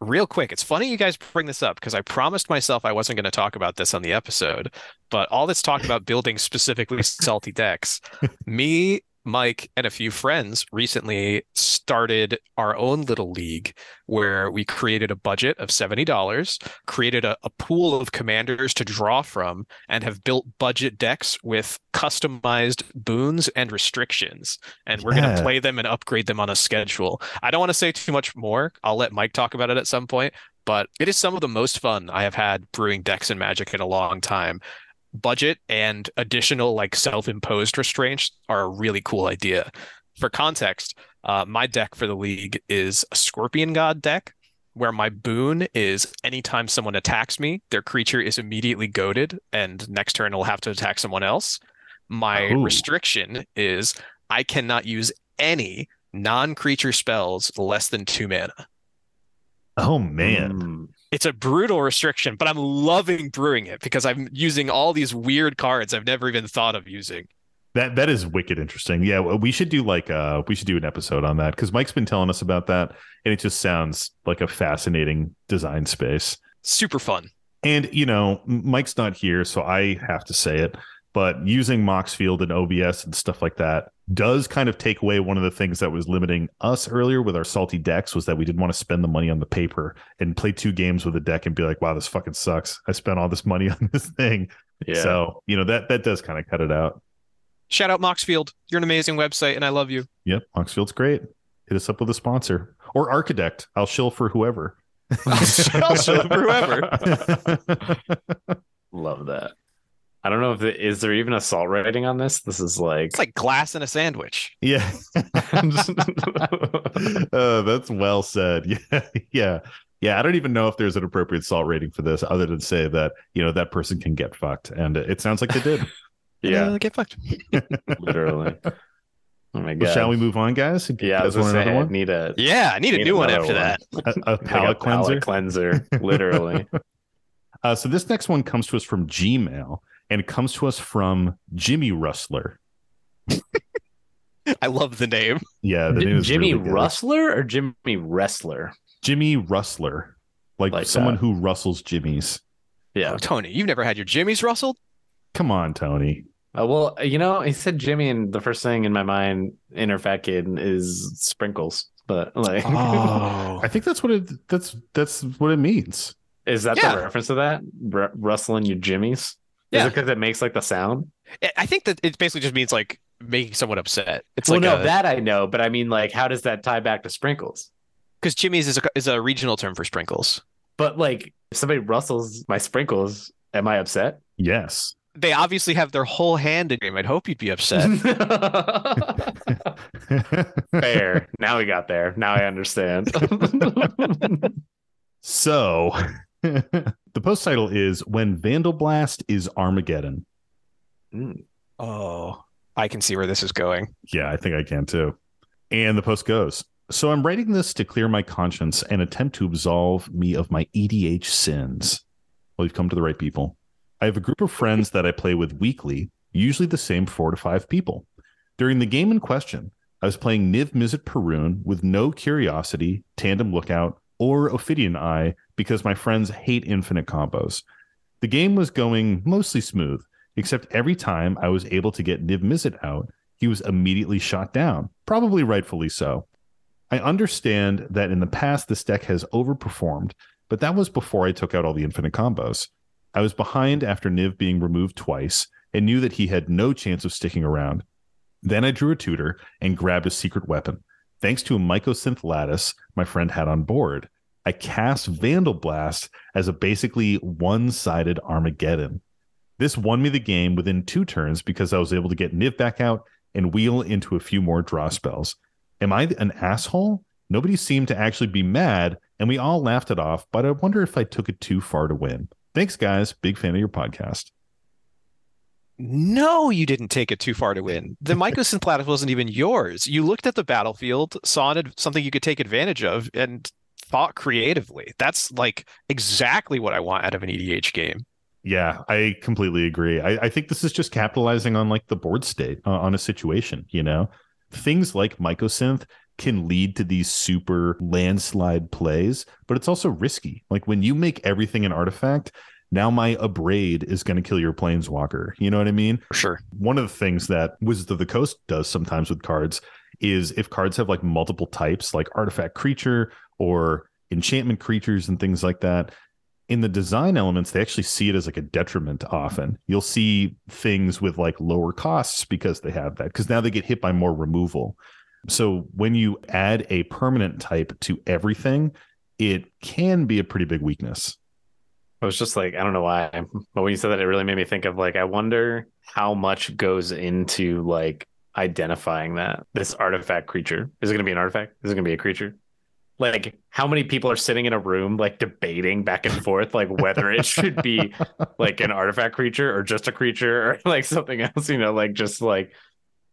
real quick, it's funny you guys bring this up because I promised myself I wasn't going to talk about this on the episode, but all this talk about building specifically salty decks, me, Mike, and a few friends recently started our own little league where we created a budget of seventy dollars, created a, a pool of commanders to draw from, and have built budget decks with customized boons and restrictions. And we're yeah. going to play them and upgrade them on a schedule. I don't want to say too much more. I'll let Mike talk about it at some point, but it is some of the most fun I have had brewing decks in Magic in a long time. Budget and additional like self-imposed restraints are a really cool idea. For context, uh, my deck for the league is a Scorpion God deck where my boon is anytime someone attacks me, their creature is immediately goaded and next turn will have to attack someone else. My Ooh. restriction is I cannot use any non-creature spells less than two mana. Oh man. Mm. It's a brutal restriction, but I'm loving brewing it because I'm using all these weird cards I've never even thought of using. That that is wicked interesting. Yeah, we should do like uh we should do an episode on that because Mike's been telling us about that and it just sounds like a fascinating design space. Super fun. And you know, Mike's not here, so I have to say it, but using Moxfield and O B S and stuff like that does kind of take away one of the things that was limiting us earlier with our salty decks was that we didn't want to spend the money on the paper and play two games with a deck and be like, wow, this fucking sucks. I spent all this money on this thing. Yeah. So, you know, that that does kind of cut it out. Shout out Moxfield. You're an amazing website and I love you. Yep. Moxfield's great. Hit us up with a sponsor or Architect. I'll shill for whoever. I'll shill for whoever. Love that. I don't know if it, is there even a salt rating on this? This is like it's like glass in a sandwich. Yeah, uh, that's well said. Yeah, yeah, yeah. I don't even know if there's an appropriate salt rating for this, other than say that you know that person can get fucked, and it sounds like they did. yeah, uh, get fucked. Literally. Oh my god. Well, shall we move on, guys? Yeah, I, say, I need a yeah, I need, need a new one after one. that. A, a palate like cleanser, palate cleanser, literally. uh, so this next one comes to us from Gmail. And it comes to us from Jimmy Rustler. I love the name. Yeah, the name is Jimmy really Rustler or Jimmy Wrestler? Jimmy Rustler. Like, like someone that. who rustles jimmies. Yeah. Oh, Tony, you've never had your jimmies rustled? Come on, Tony. Uh, well, you know, he said Jimmy, and the first thing in my mind, inner fat kid, is sprinkles. But like, oh. I think that's what it that's that's what it means. Is that yeah. the reference to that? R- rustling your jimmies? Yeah. Is it because it makes like the sound? I think that it basically just means like making someone upset. It's well, like no, a... that I know, but I mean, like, how does that tie back to sprinkles? Because Jimmy's is a, is a regional term for sprinkles. But like, if somebody rustles my sprinkles, am I upset? Yes. They obviously have their whole hand in game. I'd hope you'd be upset. Fair. Now we got there. Now I understand. So. The post title is When Vandal Blast is Armageddon. Mm. Oh, I can see where this is going. Yeah, I think I can too. And the post goes, so I'm writing this to clear my conscience and attempt to absolve me of my E D H sins. Well, you've come to the right people. I have a group of friends that I play with weekly, usually the same four to five people. During the game in question, I was playing Niv Mizzet Perun with no Curiosity, Tandem Lookout, or Ophidian Eye because my friends hate infinite combos. The game was going mostly smooth, except every time I was able to get Niv Mizzet out, he was immediately shot down, probably rightfully so. I understand that in the past this deck has overperformed, but that was before I took out all the infinite combos. I was behind after Niv being removed twice and knew that he had no chance of sticking around. Then I drew a tutor and grabbed a secret weapon. Thanks to a Mycosynth Lattice my friend had on board, I cast Vandal Blast as a basically one-sided Armageddon. This won me the game within two turns because I was able to get Niv back out and wheel into a few more draw spells. Am I an asshole? Nobody seemed to actually be mad, and we all laughed it off, but I wonder if I took it too far to win. Thanks, guys. Big fan of your podcast. No, you didn't take it too far to win. The Mycosynth Lattice wasn't even yours. You looked at the battlefield, saw something you could take advantage of, and thought creatively. That's like exactly what I want out of an E D H game. Yeah, I completely agree. I, I think this is just capitalizing on like the board state, uh, on a situation, you know? Things like Mycosynth can lead to these super landslide plays, but it's also risky. Like when you make everything an artifact, now my abrade is going to kill your planeswalker. You know what I mean? Sure. One of the things that Wizards of the Coast does sometimes with cards is if cards have like multiple types, like artifact creature or enchantment creatures and things like that, in the design elements, they actually see it as like a detriment often. You'll see things with like lower costs because they have that, because now they get hit by more removal. So when you add a permanent type to everything, it can be a pretty big weakness. I was just like, I don't know why, but when you said that, it really made me think of like, I wonder how much goes into like identifying that this artifact creature. Is it going to be an artifact? Is it going to be a creature? Like, how many people are sitting in a room, like, debating back and forth, like, whether it should be, like, an artifact creature or just a creature or, like, something else, you know, like, just, like, a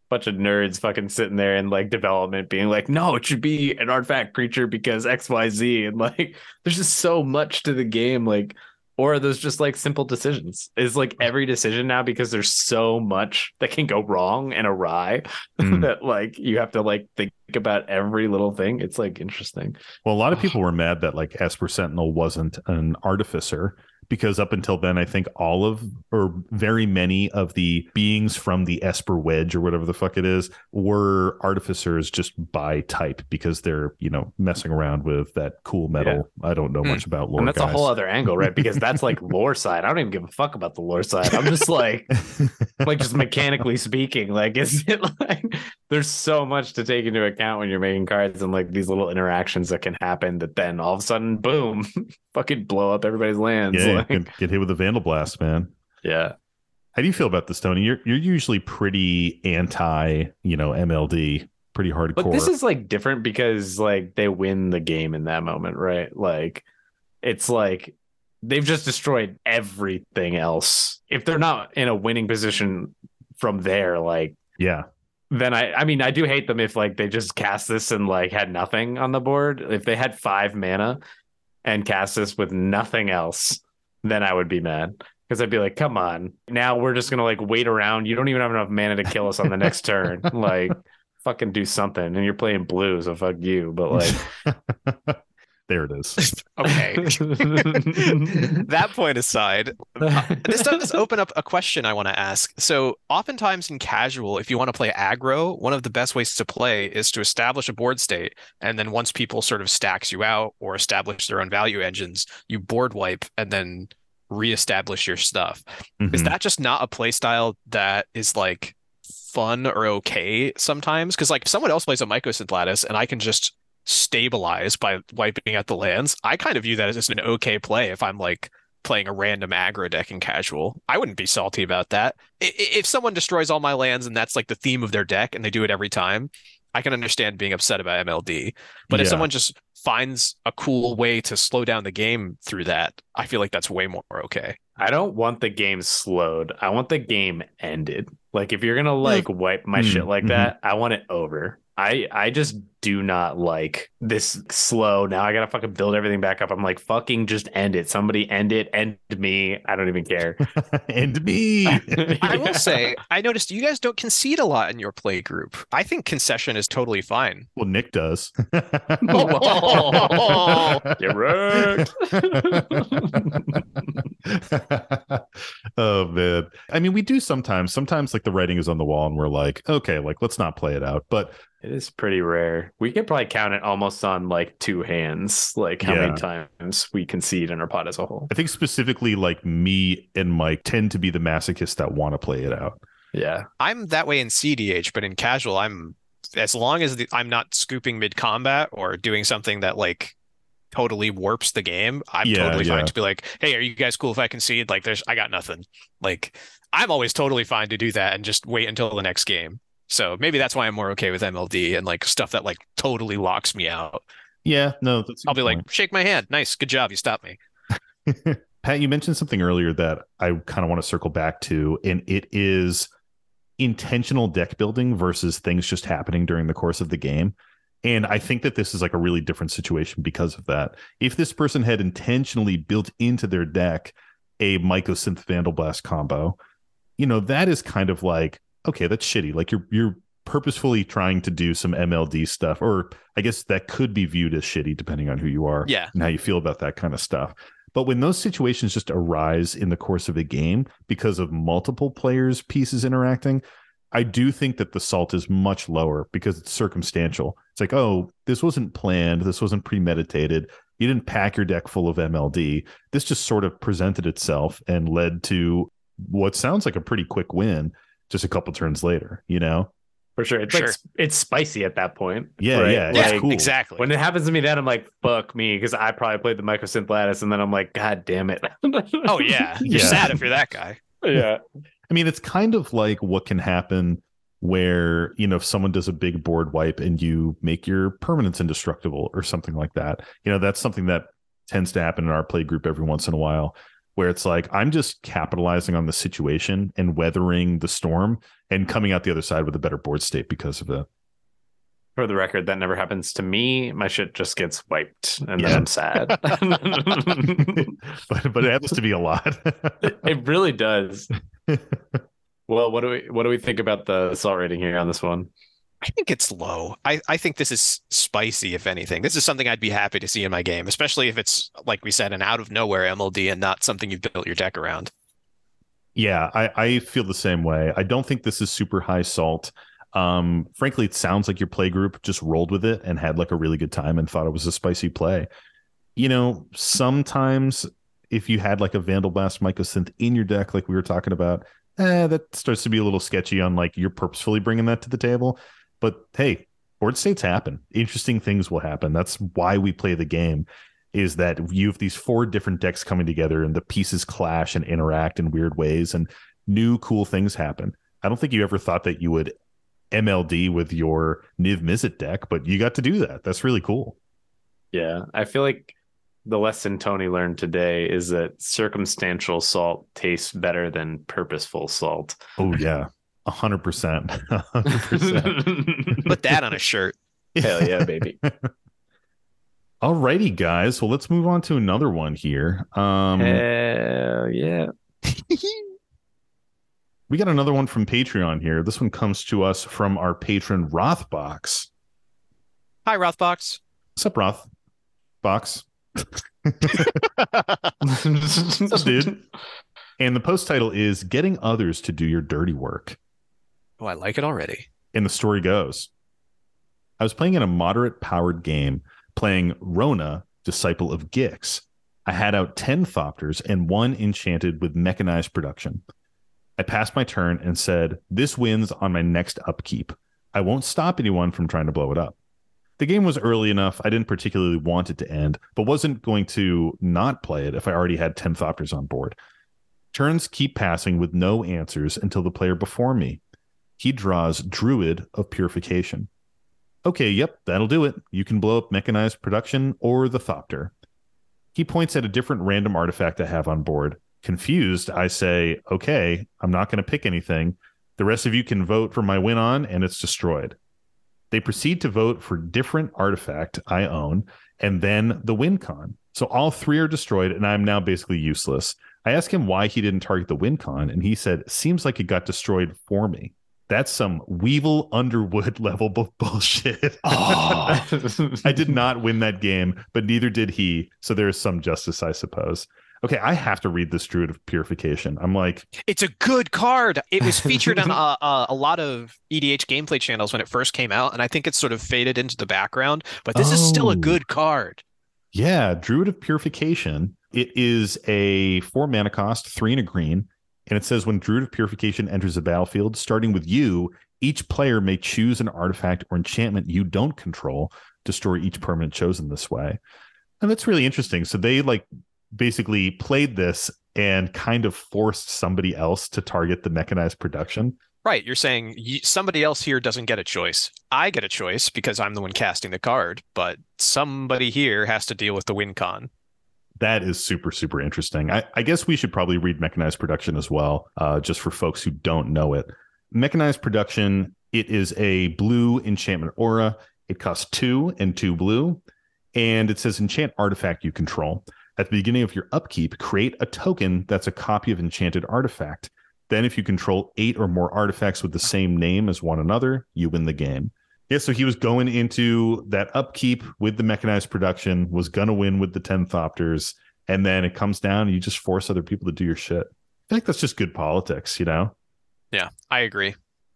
bunch of nerds fucking sitting there in, like, development being like, no, it should be an artifact creature because X, Y, Z. And, like, there's just so much to the game, like, or are those just, like, simple decisions? Is, like, every decision now, because there's so much that can go wrong and awry mm. that, like, you have to, like, think about every little thing. It's like interesting. Well, a lot of people were mad that like Esper Sentinel wasn't an artificer, because up until then I think all of or very many of the beings from the Esper Wedge or whatever the fuck it is were artificers just by type, because they're, you know, messing around with that cool metal. Yeah. I don't know mm. much about lore, and that's guys. A whole other angle, right? Because that's like lore side. I don't even give a fuck about the lore side. I'm just like like just mechanically speaking, like is it like there's so much to take into account when you're making cards, and like these little interactions that can happen that then all of a sudden, boom, fucking blow up everybody's lands. Yeah, like, you can get hit with a Vandal Blast, man. Yeah. How do you feel about this, Tony? You're you're usually pretty anti, you know, M L D, pretty hardcore. But this is like different because like they win the game in that moment, right? Like it's like they've just destroyed everything else. If they're not in a winning position from there, like yeah. Then I, I mean, I do hate them if like they just cast this and like had nothing on the board. If they had five mana and cast this with nothing else, then I would be mad, because I'd be like, come on, now we're just going to like wait around. You don't even have enough mana to kill us on the next turn. Like fucking do something. And you're playing blue, so fuck you. But like, there it is. Okay. That point aside, uh, this does open up a question I want to ask. So oftentimes in casual, if you want to play aggro, one of the best ways to play is to establish a board state. And then once people sort of stacks you out or establish their own value engines, you board wipe and then reestablish your stuff. Mm-hmm. Is that just not a play style that is like fun or okay sometimes? Because like someone else plays a Mycosynth Lattice and I can just stabilize by wiping out the lands. I kind of view that as just an okay play if I'm like playing a random aggro deck in casual. I wouldn't be salty about that. If someone destroys all my lands and that's like the theme of their deck and they do it every time, I can understand being upset about M L D. But yeah. If someone just finds a cool way to slow down the game through that, I feel like that's way more okay. I don't want the game slowed. I want the game ended. Like if you're gonna like wipe my mm-hmm. shit like that, I want it over. I, I just do not like this slow. Now I got to fucking build everything back up. I'm like, fucking just end it. Somebody end it. End me. I don't even care. End me. I will say, I noticed you guys don't concede a lot in your play group. I think concession is totally fine. Well, Nick does. Oh, get wrecked. Oh, man. I mean, we do sometimes. Sometimes like the writing is on the wall and we're like, okay, like let's not play it out. But it is pretty rare. We could probably count it almost on like two hands, like how yeah. many times we concede in our pot as a whole. I think specifically like me and Mike tend to be the masochists that want to play it out. Yeah. I'm that way in C D H, but in casual, I'm as long as the, I'm not scooping mid-combat or doing something that like totally warps the game, I'm yeah, totally yeah. fine to be like, hey, are you guys cool if I concede? Like there's, I got nothing. Like I'm always totally fine to do that and just wait until the next game. So maybe that's why I'm more okay with M L D and like stuff that like totally locks me out. Yeah, no, that's I'll be point. Like, shake my hand. Nice. Good job. You stopped me. Pat, you mentioned something earlier that I kind of want to circle back to, and it is intentional deck building versus things just happening during the course of the game. And I think that this is like a really different situation because of that. If this person had intentionally built into their deck a Mycosynth Vandal Blast combo, you know, that is kind of like, okay, that's shitty. Like you're you're purposefully trying to do some M L D stuff, or I guess that could be viewed as shitty depending on who you are yeah. and how you feel about that kind of stuff. But when those situations just arise in the course of a game because of multiple players' pieces interacting, I do think that the salt is much lower because it's circumstantial. It's like, oh, this wasn't planned. This wasn't premeditated. You didn't pack your deck full of M L D. This just sort of presented itself and led to what sounds like a pretty quick win just a couple turns later, you know? For sure. It's sure. like it's spicy at that point. Yeah, right? yeah, yeah. Like, cool. Exactly. When it happens to me, then I'm like, fuck me, because I probably played the Mycosynth Lattice, and then I'm like, God damn it. oh, yeah. You're yeah. sad if you're that guy. Yeah. I mean, it's kind of like what can happen where, you know, if someone does a big board wipe and you make your permanents indestructible or something like that. You know, that's something that tends to happen in our play group every once in a while, where it's like, I'm just capitalizing on the situation and weathering the storm and coming out the other side with a better board state because of it. For the record, that never happens to me. My shit just gets wiped, and yeah. then I'm sad. but, but it happens to be a lot. It really does. Well, what do we what do we think about the salt rating here on this one? I think it's low. I, I think this is spicy, if anything. This is something I'd be happy to see in my game, especially if it's, like we said, an out-of-nowhere M L D and not something you've built your deck around. Yeah, I, I feel the same way. I don't think this is super high salt. Um, frankly, it sounds like your play group just rolled with it and had like a really good time and thought it was a spicy play. You know, sometimes if you had like a Vandal Blast Mycosynth in your deck, like we were talking about, eh, that starts to be a little sketchy on like you're purposefully bringing that to the table. But hey, board states happen. Interesting things will happen. That's why we play the game, is that you have these four different decks coming together and the pieces clash and interact in weird ways and new cool things happen. I don't think you ever thought that you would M L D with your Niv-Mizzet deck, but you got to do that. That's really cool. Yeah, I feel like the lesson Tony learned today is that circumstantial salt tastes better than purposeful salt. Oh, yeah. one hundred percent. one hundred percent. Put that on a shirt. Hell yeah, baby. All righty, guys. Well, let's move on to another one here. Um, Hell yeah. We got another one from Patreon here. This one comes to us from our patron, Rothbox. Hi, Rothbox. What's up, Rothbox? What's up, dude? And the post title is Getting Others to Do Your Dirty Work. Oh, I like it already. And the story goes, I was playing in a moderate powered game, playing Rona, Disciple of Gix. I had out ten Thopters and one enchanted with Mechanized Production. I passed my turn and said, this wins on my next upkeep. I won't stop anyone from trying to blow it up. The game was early enough. I didn't particularly want it to end, but wasn't going to not play it if I already had ten Thopters on board. Turns keep passing with no answers until the player before me. He draws Druid of Purification. Okay, yep, that'll do it. You can blow up Mechanized Production or the Thopter. He points at a different random artifact I have on board. Confused, I say, okay, I'm not going to pick anything. The rest of you can vote for my win on, and it's destroyed. They proceed to vote for different artifact I own, and then the win con. So all three are destroyed, and I'm now basically useless. I asked him why he didn't target the win con, and he said, seems like it got destroyed for me. That's some Weevil Underwood level b- bullshit. Oh. I did not win that game, but neither did he. So there is some justice, I suppose. Okay, I have to read this Druid of Purification. I'm like... It's a good card. It was featured on a, a, a lot of E D H gameplay channels when it first came out, and I think it's sort of faded into the background, but this oh. is still a good card. Yeah, Druid of Purification. It is a four mana cost, three and a green, and it says when Druid of Purification enters the battlefield, starting with you, each player may choose an artifact or enchantment you don't control, destroy each permanent chosen this way. And that's really interesting. So they like basically played this and kind of forced somebody else to target the Mechanized Production. Right. You're saying you, somebody else here doesn't get a choice. I get a choice because I'm the one casting the card, but somebody here has to deal with the win con. That is super, super interesting. I, I guess we should probably read Mechanized Production as well, uh, just for folks who don't know it. Mechanized Production, it is a blue enchantment aura. It costs two and two blue, and it says enchant artifact you control. At the beginning of your upkeep, create a token that's a copy of enchanted artifact. Then if you control eight or more artifacts with the same name as one another, you win the game. Yeah, so he was going into that upkeep with the Mechanized Production, was going to win with the ten Thopters, and then it comes down and you just force other people to do your shit. I feel like that's just good politics, you know? Yeah, I agree.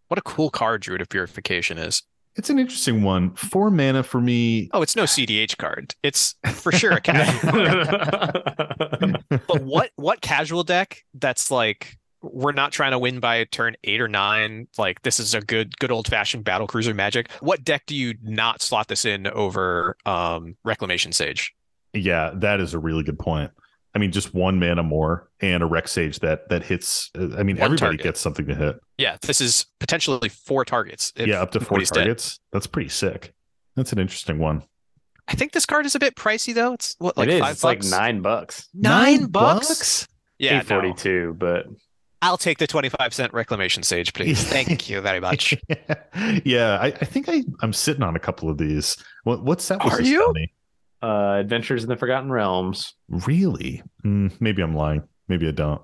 What a cool card Druid of Purification is. It's an interesting one. Four mana for me. Oh, it's no C D H card. It's for sure a casual. But what what casual deck that's like, we're not trying to win by turn eight or nine. Like, this is a good, good old-fashioned Battlecruiser Magic. What deck do you not slot this in over um, Reclamation Sage? Yeah, that is a really good point. I mean, just one mana more and a Rec Sage that that hits. I mean, one everybody target. Gets something to hit. Yeah, this is potentially four targets. Yeah, up to four targets. Dead. That's pretty sick. That's an interesting one. I think this card is a bit pricey, though. It's what, like it five it's bucks? like nine bucks. Nine, nine bucks? bucks? Yeah, eight forty-two, no. But... I'll take the twenty-five cent Reclamation Sage, please. Thank you very much. Yeah, I, I think I, I'm sitting on a couple of these. What, what's that? Are you? Uh, Adventures in the Forgotten Realms. Really? Mm, maybe I'm lying. Maybe I don't.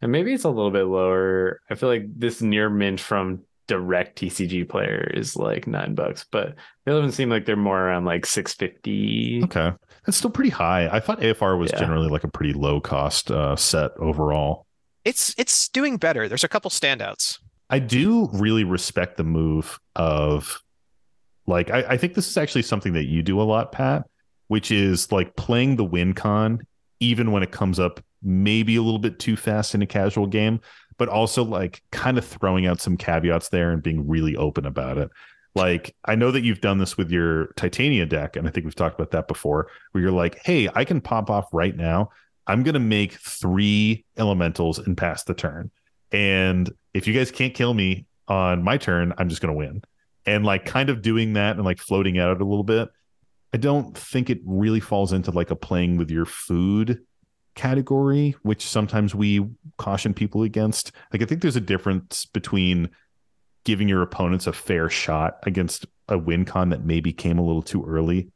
And maybe it's a little bit lower. I feel like this near mint from direct T C G player is like nine bucks, but the other ones seem like they're more around like six fifty. Okay. That's still pretty high. I thought A F R was yeah. generally like a pretty low cost uh, set overall. It's it's doing better. There's a couple standouts. I do really respect the move of, like, I, I think this is actually something that you do a lot, Pat, which is like playing the win con, even when it comes up maybe a little bit too fast in a casual game, but also like kind of throwing out some caveats there and being really open about it. Like, I know that you've done this with your Titania deck, and I think we've talked about that before, where you're like, hey, I can pop off right now. I'm going to make three elementals and pass the turn. And if you guys can't kill me on my turn, I'm just going to win. And like kind of doing that and like floating out a little bit. I don't think it really falls into like a playing with your food category, which sometimes we caution people against. Like, I think there's a difference between giving your opponents a fair shot against a win con that maybe came a little too early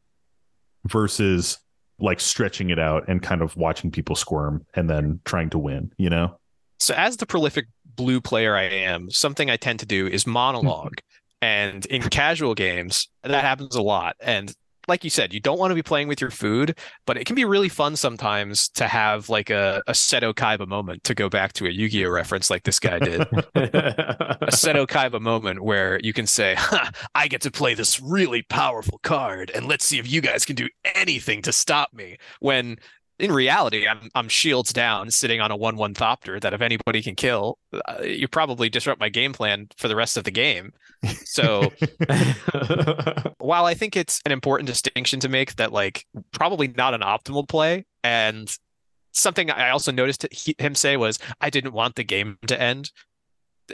versus like stretching it out and kind of watching people squirm and then trying to win, you know? So as the prolific blue player I am, something I tend to do is monologue. And in casual games, that happens a lot. And like you said, you don't want to be playing with your food, but it can be really fun sometimes to have like a, a Seto Kaiba moment, to go back to a Yu-Gi-Oh reference like this guy did. A Seto Kaiba moment where you can say, huh, I get to play this really powerful card, and let's see if you guys can do anything to stop me. When in reality, I'm, I'm shields down sitting on a one one Thopter that if anybody can kill, uh, you probably disrupt my game plan for the rest of the game. So while I think it's an important distinction to make that, like, probably not an optimal play, and something I also noticed he, him say was, I didn't want the game to end.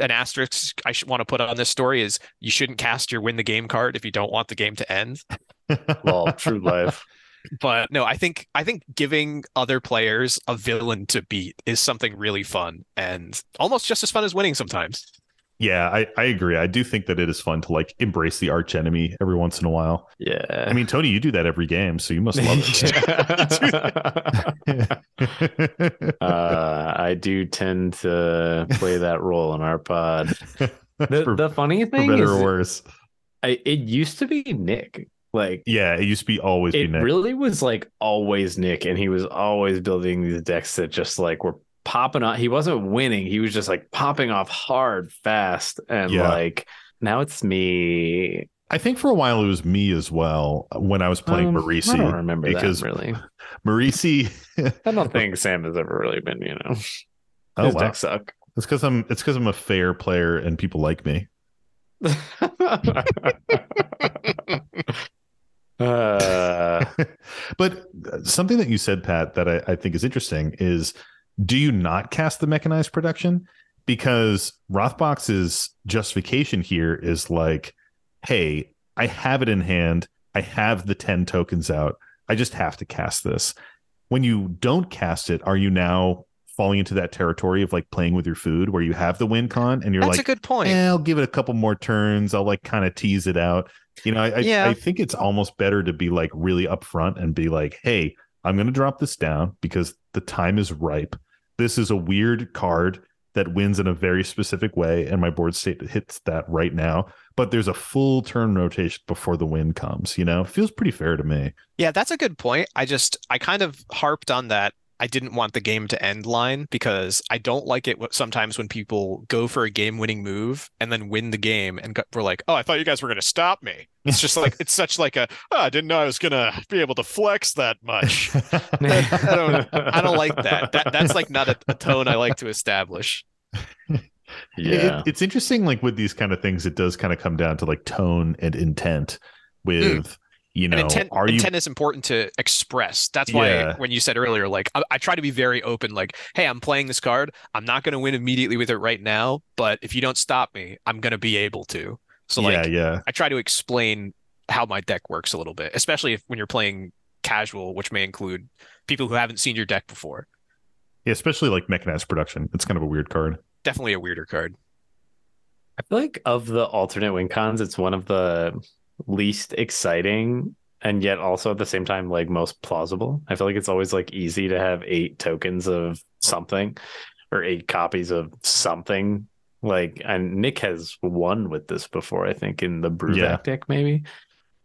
An asterisk I should want to put on this story is you shouldn't cast your win the game card if you don't want the game to end. Well, true life. But no, I think I think giving other players a villain to beat is something really fun, and almost just as fun as winning sometimes. Yeah, I, I agree. I do think that it is fun to like embrace the arch enemy every once in a while. Yeah. I mean, Tony, you do that every game, so you must love it. Right? uh, I do tend to play that role in our pod. The, for, the funny thing for better is, or worse, I, it used to be Nick. Like, yeah, it used to be always it be Nick. Really was like always Nick, and he was always building these decks that just like were popping off. He wasn't winning, he was just like popping off hard fast, and yeah. Like now it's me. I think for a while it was me as well when I was playing um, Marisi. I don't remember because that really. Marisi I don't think Sam has ever really been, you know. Oh, his wow. decks suck. It's because I'm it's because I'm a fair player and people like me. Uh... But something that you said, Pat, that I, I think is interesting is, do you not cast the Mechanized Production? Because Rothbox's justification here is like, hey, I have it in hand. I have the ten tokens out. I just have to cast this. When you don't cast it, are you now falling into that territory of like playing with your food where you have the win con and you're That's like, that's a good point. Eh, I'll give it a couple more turns. I'll like kind of tease it out. You know, I, yeah. I, I think it's almost better to be like really upfront and be like, hey, I'm going to drop this down because the time is ripe. This is a weird card that wins in a very specific way, and my board state hits that right now, but there's a full turn rotation before the win comes, you know? Feels pretty fair to me. Yeah, that's a good point. I just, I kind of harped on that I didn't want the game to end line, because I don't like it sometimes when people go for a game-winning move and then win the game and we're like, oh, I thought you guys were going to stop me. It's just like, it's such like a, oh, I didn't know I was going to be able to flex that much. I, don't, I don't like that. that. That's like not a, a tone I like to establish. Yeah, it, it's interesting, like with these kind of things, it does kind of come down to like tone and intent with... Mm. You know, and intent, are you... intent is important to express. That's why yeah. when you said earlier, like I, I try to be very open, like, hey, I'm playing this card. I'm not going to win immediately with it right now, but if you don't stop me, I'm going to be able to. So like, yeah, yeah. I try to explain how my deck works a little bit, especially if, when you're playing casual, which may include people who haven't seen your deck before. Yeah, especially like Mechanized Production. It's kind of a weird card. Definitely a weirder card. I feel like of the alternate win cons, it's one of the... least exciting and yet also at the same time like most plausible. I feel like it's always like easy to have eight tokens of something or eight copies of something, like, and Nick has won with this before, I think, in the Bruvac yeah. deck maybe,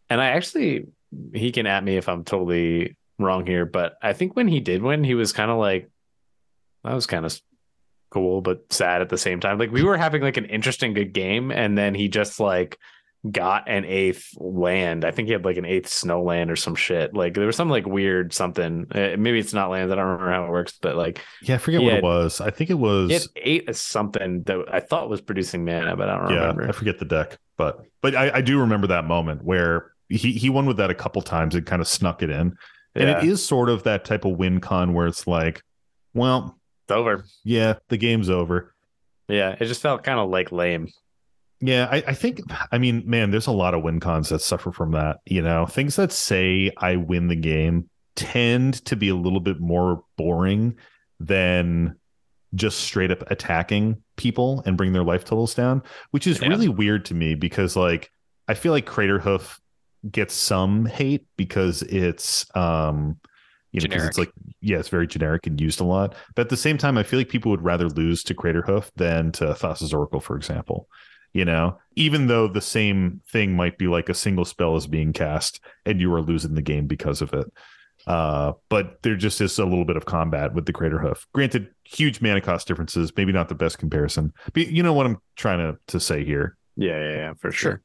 and I actually, he can at me if I'm totally wrong here, but I think when he did win, he was kind of like, that was kind of cool but sad at the same time, like we were having like an interesting good game, and then he just like got an eighth land. I think he had like an eighth snow land or some shit. Like there was some like weird something. Maybe it's not lands. I don't remember how it works, but like yeah, I forget what had, it was. I think it was he had eight as something that I thought was producing mana, but I don't yeah, remember. I forget the deck, but but I, I do remember that moment where he he won with that a couple times and kind of snuck it in. And yeah. it is sort of that type of win con where it's like, well, it's over. Yeah, the game's over. Yeah, it just felt kind of like lame. Yeah, I, I think, I mean, man, there's a lot of win cons that suffer from that. You know, things that say I win the game tend to be a little bit more boring than just straight up attacking people and bring their life totals down, which is yeah. really weird to me, because like I feel like Craterhoof gets some hate because it's, um, you know, because it's like, yeah, it's very generic and used a lot. But at the same time, I feel like people would rather lose to Craterhoof than to Thassa's Oracle, for example. You know, even though the same thing might be like a single spell is being cast and you are losing the game because of it. Uh, but there just is a little bit of combat with the Craterhoof. Granted, huge mana cost differences, maybe not the best comparison. But you know what I'm trying to, to say here. Yeah, yeah, yeah, for sure. sure.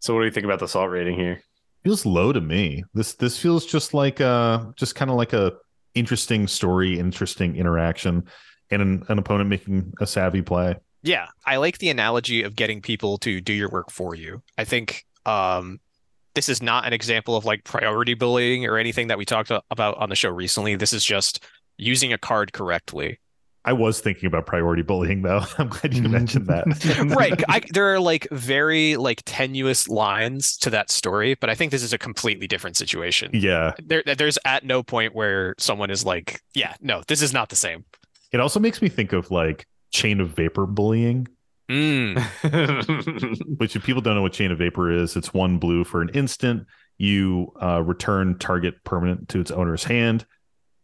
So what do you think about the salt rating here? Feels low to me. This this feels just like uh just kind of like a interesting story, interesting interaction, and an, an opponent making a savvy play. Yeah, I like the analogy of getting people to do your work for you. I think um, this is not an example of like priority bullying or anything that we talked about on the show recently. This is just using a card correctly. I was thinking about priority bullying, though. I'm glad you mentioned that. Right. I, there are like very like tenuous lines to that story, but I think this is a completely different situation. Yeah. There, there's at no point where someone is like, yeah, no, this is not the same. It also makes me think of like Chain of Vapor bullying, mm. which if people don't know what Chain of Vapor is, it's one blue for an instant. You uh, return target permanent to its owner's hand.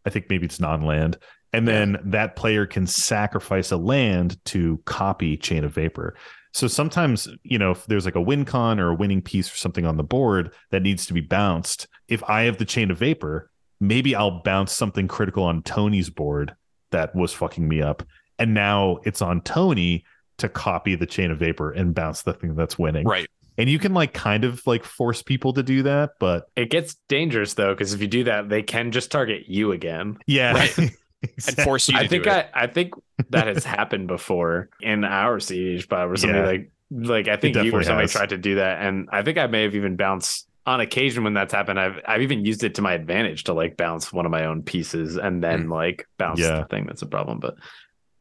I think maybe it's non-land. And then that player can sacrifice a land to copy Chain of Vapor. So sometimes, you know, if there's like a win con or a winning piece or something on the board that needs to be bounced, if I have the Chain of Vapor, maybe I'll bounce something critical on Tony's board that was fucking me up. And now it's on Tony to copy the Chain of Vapor and bounce the thing that's winning. Right. And you can like kind of like force people to do that, but it gets dangerous though, because if you do that, they can just target you again. Yeah. Right. Exactly. And force you to I think do it. I, I think that has happened before in our siege, but where somebody yeah. like like I think you or somebody has. tried to do that. And I think I may have even bounced on occasion when that's happened. I've I've even used it to my advantage to like bounce one of my own pieces and then mm. like bounce yeah. the thing that's a problem. But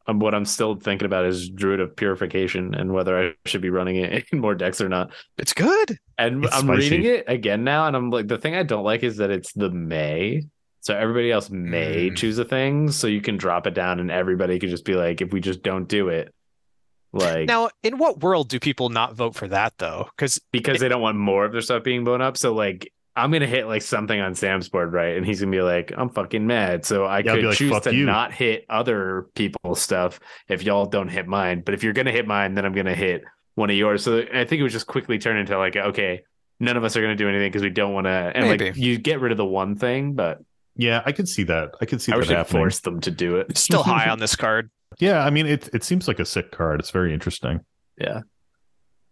Um, what I'm still thinking about is Druid of Purification and whether I should be running it in more decks or not. It's good. And it's I'm spicy. reading it again now, and I'm like, the thing I don't like is that it's the May. So everybody else may mm. choose a thing, so you can drop it down and everybody could just be like, if we just don't do it. Like, now, in what world do people not vote for that, though? Because they don't want more of their stuff being blown up. So like I'm going to hit like something on Sam's board, right? And he's going to be like, I'm fucking mad. So I yeah, could like, choose to you. not hit other people's stuff if y'all don't hit mine. But if you're going to hit mine, then I'm going to hit one of yours. So I think it was just quickly turned into like, okay, none of us are going to do anything because we don't want to. And Maybe. like you get rid of the one thing, but. Yeah, I could see that. I could see I that happening. I force them to do it. Still high on this card. Yeah, I mean, it it seems like a sick card. It's very interesting. Yeah.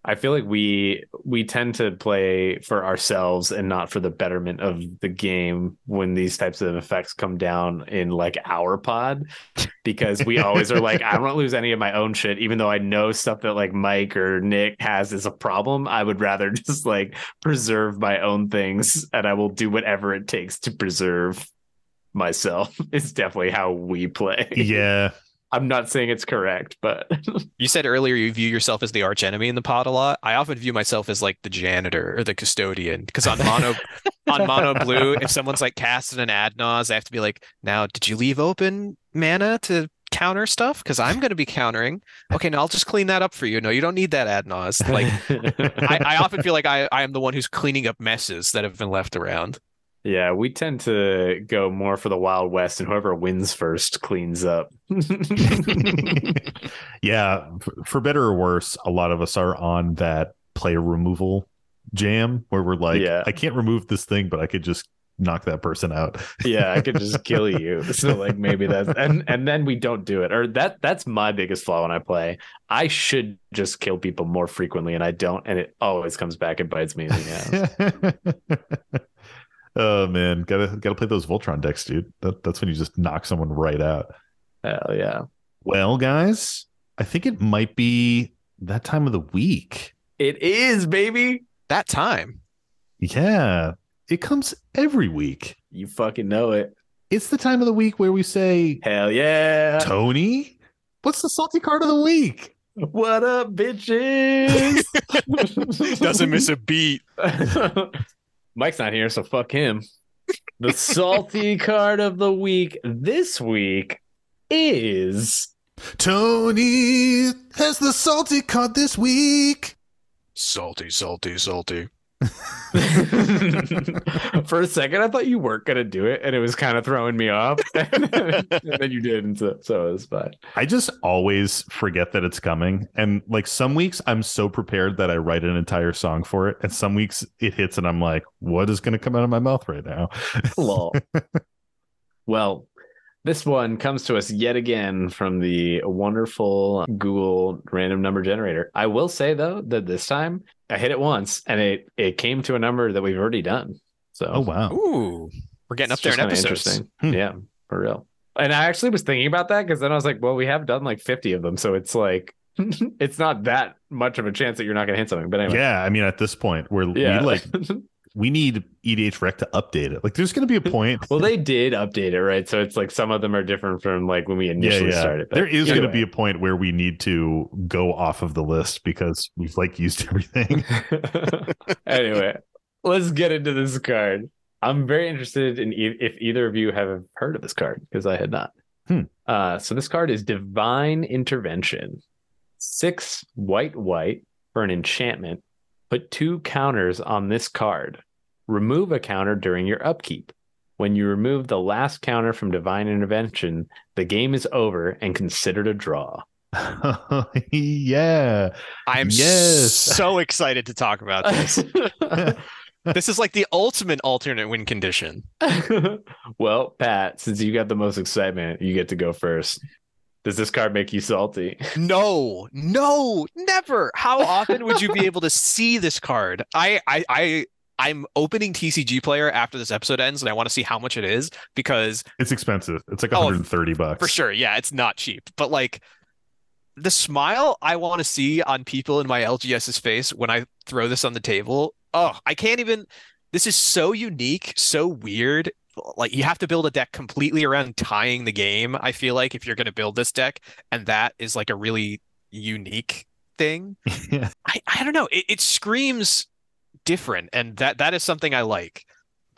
I feel like we we tend to play for ourselves and not for the betterment of the game when these types of effects come down in like our pod, because we always are like, I don't lose any of my own shit, even though I know stuff that like Mike or Nick has is a problem. I would rather just like preserve my own things, and I will do whatever it takes to preserve myself. It's definitely how we play. Yeah. I'm not saying it's correct, but you said earlier you view yourself as the arch enemy in the pod a lot. I often view myself as like the janitor or the custodian, because on mono on mono blue, if someone's like casting an ad nauseam, I have to be like, now did you leave open mana to counter stuff? Because I'm going to be countering. Okay, now I'll just clean that up for you. No, you don't need that ad nauseam. Like I, I often feel like I, I am the one who's cleaning up messes that have been left around. Yeah, we tend to go more for the Wild West, and whoever wins first cleans up. Yeah, for better or worse, a lot of us are on that player removal jam where we're like, yeah. I can't remove this thing, but I could just knock that person out. Yeah, I could just kill you. So like maybe that's and and then we don't do it. Or that that's my biggest flaw when I play. I should just kill people more frequently, and I don't, and it always comes back and bites me in the ass. Oh man, gotta gotta play those Voltron decks, dude. That, that's when you just knock someone right out. Hell yeah. Well, guys, I think it might be that time of the week. It is, baby. That time. Yeah. It comes every week. You fucking know it. It's the time of the week where we say, hell yeah. Tony, what's the salty card of the week? What up, bitches? Doesn't miss a beat. Mike's not here, so fuck him. The salty card of the week this week is... Tony has the salty card this week. Salty, salty, salty. For a second, I thought you weren't going to do it, and it was kind of throwing me off. And then you did, and so, so it was fine. I just always forget that it's coming. And like some weeks, I'm so prepared that I write an entire song for it. And some weeks it hits, and I'm like, what is going to come out of my mouth right now? Lol. Well, this one comes to us yet again from the wonderful Google random number generator. I will say, though, that this time, I hit it once, and it, it came to a number that we've already done. So, oh wow, ooh, we're getting it's up there in episodes. Interesting, hmm. Yeah, for real. And I actually was thinking about that, because then I was like, well, we have done like fifty of them, so it's like it's not that much of a chance that you're not going to hit something. But anyway, yeah, I mean, at this point, we're yeah. we like we need E D H Rec to update it. Like, there's going to be a point. Well, they did update it, right? So it's like some of them are different from like when we initially yeah, yeah. started. But there is anyway. going to be a point where we need to go off of the list because we've like used everything. Anyway, let's get into this card. I'm very interested in e- if either of you have heard of this card, because I had not. Hmm. Uh, so this card is Divine Intervention. Six white, white for an enchantment. Put two counters on this card. Remove a counter during your upkeep. When you remove the last counter from Divine Intervention, the game is over and considered a draw. Yeah. I'm yes. so excited to talk about this. This is like the ultimate alternate win condition. Well, Pat, since you got the most excitement, you get to go first. Does this card make you salty? No, no, never. How often would you be able to see this card? I, I, I, I'm opening T C G Player after this episode ends, and I want to see how much it is, because it's expensive. It's like one hundred thirty oh, bucks for sure. Yeah, it's not cheap, but like the smile I want to see on people in my LGS's face when I throw this on the table. Oh, I can't even. This is so unique, so weird. Like, you have to build a deck completely around tying the game, I feel like, if you're going to build this deck, and that is like a really unique thing. Yeah. I, I don't know. It, it screams different, and that that is something I like.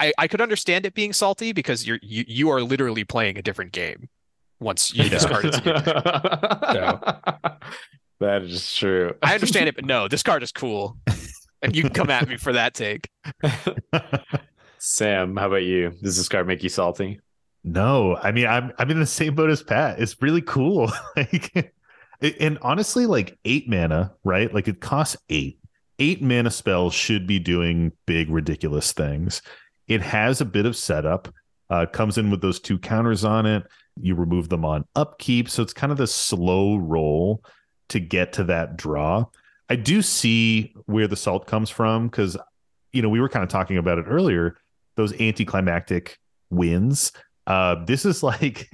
I, I could understand it being salty, because you're you, you are literally playing a different game once you yeah. discard it. So. That is true. I understand it, but no, this card is cool. And you can come at me for that take. Sam, how about you? Does this card make you salty? No, I mean, I'm I'm in the same boat as Pat. It's really cool. Like, and honestly, like eight mana, right? Like it costs eight. Eight mana spells should be doing big, ridiculous things. It has a bit of setup. Uh, comes in with those two counters on it. You remove them on upkeep. So it's kind of the slow roll to get to that draw. I do see where the salt comes from because, you know, we were kind of talking about it earlier. Those anticlimactic wins. Uh, this is like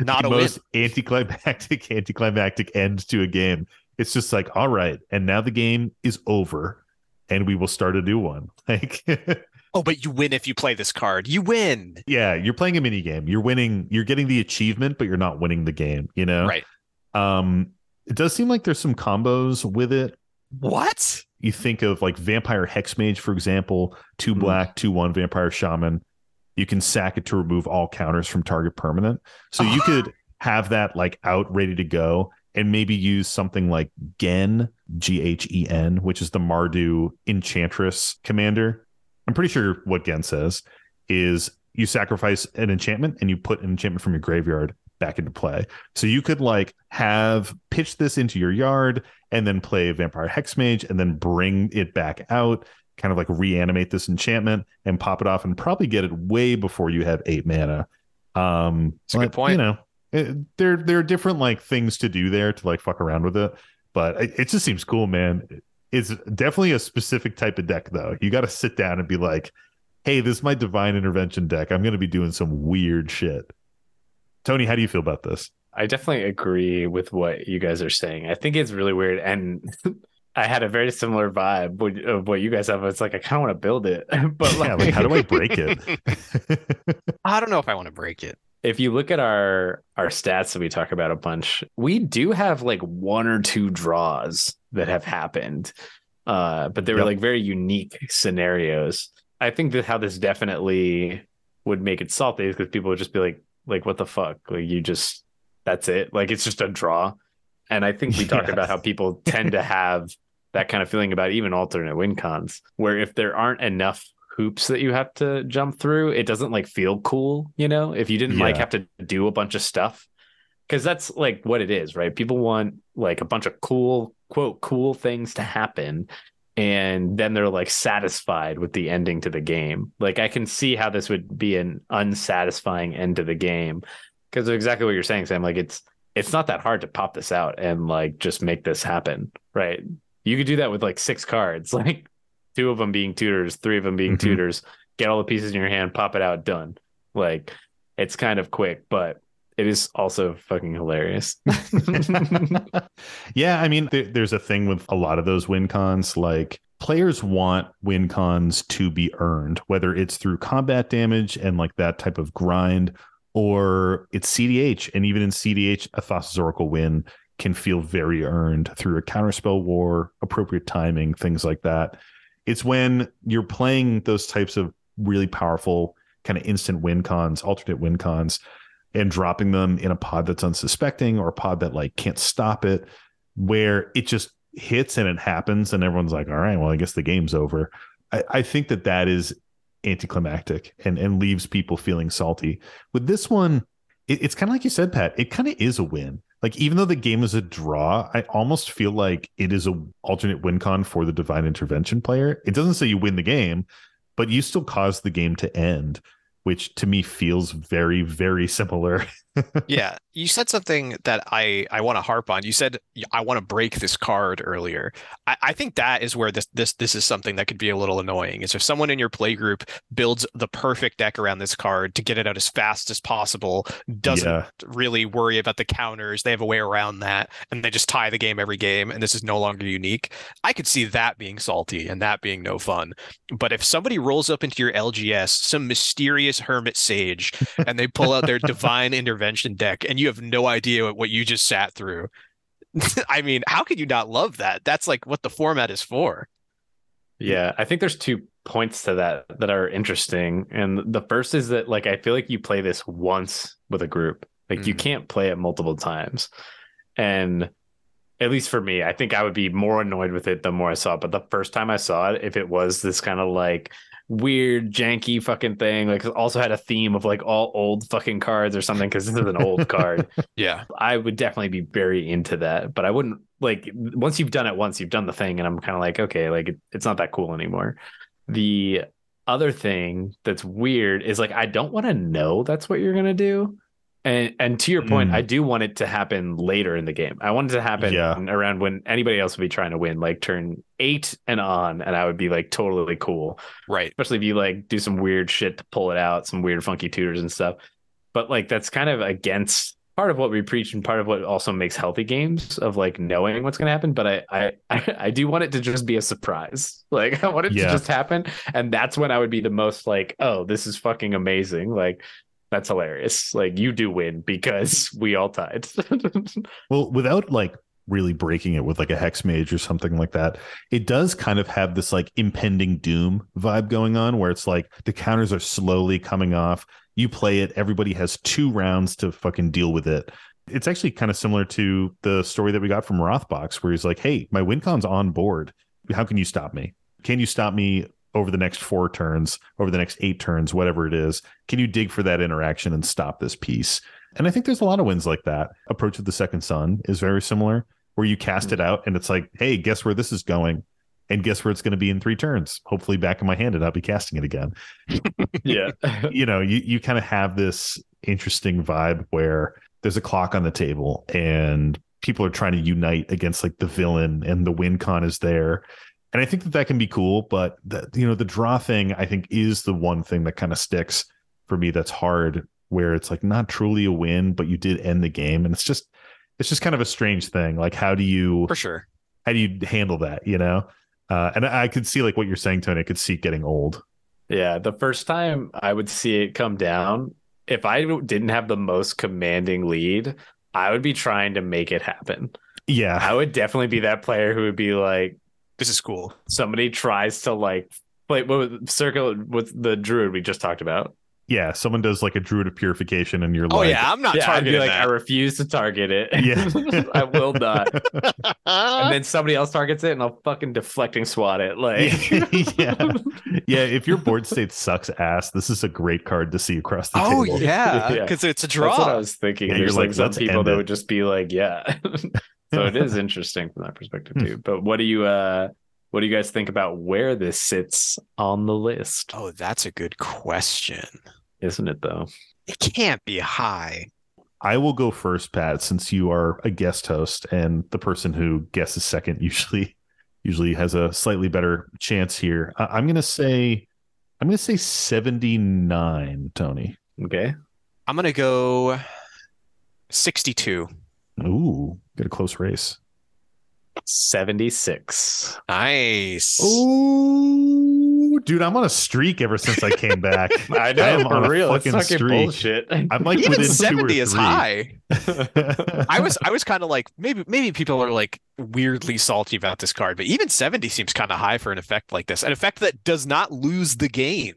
not the a most win. anticlimactic, anticlimactic end to a game. It's just like, all right, and now the game is over, and we will start a new one. Like, oh, but you win if you play this card. You win. Yeah, you're playing a mini game. You're winning. You're getting the achievement, but you're not winning the game. You know, right? Um, it does seem like there's some combos with it. What? You think of like Vampire Hexmage, for example, two mm-hmm. black, two one Vampire Shaman. You can sack it to remove all counters from target permanent. So you could have that like out ready to go. And maybe use something like Gen, G H E N, which is the Mardu Enchantress commander. I'm pretty sure what Gen says is you sacrifice an enchantment and you put an enchantment from your graveyard back into play. So you could like have pitch this into your yard and then play Vampire Hexmage and then bring it back out, kind of like reanimate this enchantment and pop it off and probably get it way before you have eight mana. Um, That's a good point. You know. It, there, there are different like things to do there to like fuck around with it, but it, it just seems cool, man. It's definitely a specific type of deck, though. You got to sit down and be like, "Hey, this is my Divine Intervention deck. I'm going to be doing some weird shit." Tony, how do you feel about this? I definitely agree with what you guys are saying. I think it's really weird, and I had a very similar vibe of what you guys have. It's like I kind of want to build it, but like... Yeah, like how do I break it? I don't know if I want to break it. If you look at our, our stats that we talk about a bunch, we do have like one or two draws that have happened, uh, but they were yep. like very unique scenarios. I think that how this definitely would make it salty is because people would just be like, like, what the fuck? Like you just, that's it. Like, it's just a draw. And I think we talked yes. about how people tend to have that kind of feeling about even alternate win cons, where if there aren't enough hoops that you have to jump through, it doesn't like feel cool, you know, if you didn't yeah. like have to do a bunch of stuff, because that's like what it is, right? People want like a bunch of cool quote cool things to happen, and then they're like satisfied with the ending to the game. Like I can see how this would be an unsatisfying end to the game, because of exactly what you're saying, Sam. Like it's it's not that hard to pop this out and like just make this happen, right? You could do that with like six cards, like two of them being tutors, three of them being mm-hmm. tutors, get all the pieces in your hand, pop it out, done. Like, it's kind of quick, but it is also fucking hilarious. Yeah, I mean, th- there's a thing with a lot of those win cons. Like, players want win cons to be earned, whether it's through combat damage and like that type of grind, or it's C D H. And even in C D H, a Thassa's Oracle win can feel very earned through a counterspell war, appropriate timing, things like that. It's when you're playing those types of really powerful kind of instant win cons, alternate win cons, and dropping them in a pod that's unsuspecting or a pod that like can't stop it, where it just hits and it happens and everyone's like, all right, well, I guess the game's over. I, I think that that is anticlimactic and, and leaves people feeling salty. With this one, it, it's kind of like you said, Pat, it kind of is a win. Like, even though the game is a draw, I almost feel like it is an alternate win con for the Divine Intervention player. It doesn't say you win the game, but you still cause the game to end, which to me feels very, very similar. Yeah. You said something that I, I want to harp on. You said, I want to break this card earlier. I, I think that is where this, this this is something that could be a little annoying, is if someone in your playgroup builds the perfect deck around this card to get it out as fast as possible, doesn't yeah. really worry about the counters, they have a way around that, and they just tie the game every game, and this is no longer unique. I could see that being salty and that being no fun. But if somebody rolls up into your L G S, some mysterious hermit sage, and they pull out their Divine Intervention deck, and you have no idea what you just sat through. I mean, how could you not love that? That's like what the format is for. Yeah, I think there's two points to that that are interesting. And the first is that, like, I feel like you play this once with a group. Like, mm-hmm. you can't play it multiple times. And at least for me, I think I would be more annoyed with it the more I saw it. But the first time I saw it, if it was this kind of like weird, janky fucking thing, like also had a theme of like all old fucking cards or something, because this is an old card. Yeah. I would definitely be very into that. But I wouldn't, like, once you've done it once, you've done the thing. And I'm kind of like, okay, like it, it's not that cool anymore. The other thing that's weird is like, I don't want to know that's what you're going to do. And and to your point, mm. I do want it to happen later in the game. I want it to happen yeah. around when anybody else would be trying to win, like turn eight and on, and I would be like totally cool. Right. Especially if you like do some weird shit to pull it out, some weird funky tutors and stuff. But like that's kind of against part of what we preach and part of what also makes healthy games of like knowing what's going to happen. But I, I, I, I do want it to just be a surprise. Like I want it yeah. to just happen. And that's when I would be the most like, oh, this is fucking amazing. Like, that's hilarious. Like, you do win because we all tied. Well, without like really breaking it with like a hex mage or something like that, it does kind of have this like impending doom vibe going on where it's like the counters are slowly coming off. You play it. Everybody has two rounds to fucking deal with it. It's actually kind of similar to the story that we got from Rothbox where he's like, hey, my WinCon's on board. How can you stop me? Can you stop me? Over the next four turns, over the next eight turns, whatever it is, can you dig for that interaction and stop this piece? And I think there's a lot of wins like that. Approach of the Second Sun is very similar, where you cast mm-hmm. it out and it's like, hey, guess where this is going? And guess where it's going to be in three turns? Hopefully back in my hand and I'll be casting it again. Yeah. You know, you, you kind of have this interesting vibe where there's a clock on the table and people are trying to unite against like the villain and the win con is there. And I think that that can be cool, but the, you know, the draw thing, I think, is the one thing that kind of sticks for me. That's hard, where it's like not truly a win, but you did end the game, and it's just, it's just kind of a strange thing. Like, how do you, for sure, how do you handle that? You know, uh, and I, I could see like what you're saying, Tony. I could see it getting old. Yeah, the first time I would see it come down, if I didn't have the most commanding lead, I would be trying to make it happen. Yeah, I would definitely be that player who would be like, this is cool. Somebody tries to like play what was, circle with the druid we just talked about. Yeah, someone does like a Druid of Purification, and you're oh, like, "Oh yeah, I'm not yeah, targeting I'd be like, that. I refuse to target it. Yeah, I will not." And then somebody else targets it, and I'll fucking deflecting swat it. Like, yeah, yeah. If your board state sucks ass, this is a great card to see across the oh, table. Oh yeah, because yeah. it's a draw. That's what I was thinking. Yeah, There's like, like some people that it. would just be like, "Yeah." So it is interesting from that perspective too. But what do you uh, what do you guys think about where this sits on the list? Oh, that's a good question. Isn't it though? It can't be high. I will go first, Pat, since you are a guest host and the person who guesses second usually usually has a slightly better chance here. Uh, I'm going to say I'm going to say seventy-nine, Tony. Okay. I'm going to go sixty-two. Ooh, get a close race. seventy-six. Nice. Ooh, dude, I'm on a streak ever since I came back. I know, I am for on real. A fucking That's fucking streak. Bullshit. I'm like even within seventy two or is three. High. I was, I was kind of like maybe, maybe people are like weirdly salty about this card, but even seventy seems kind of high for an effect like this, an effect that does not lose the game.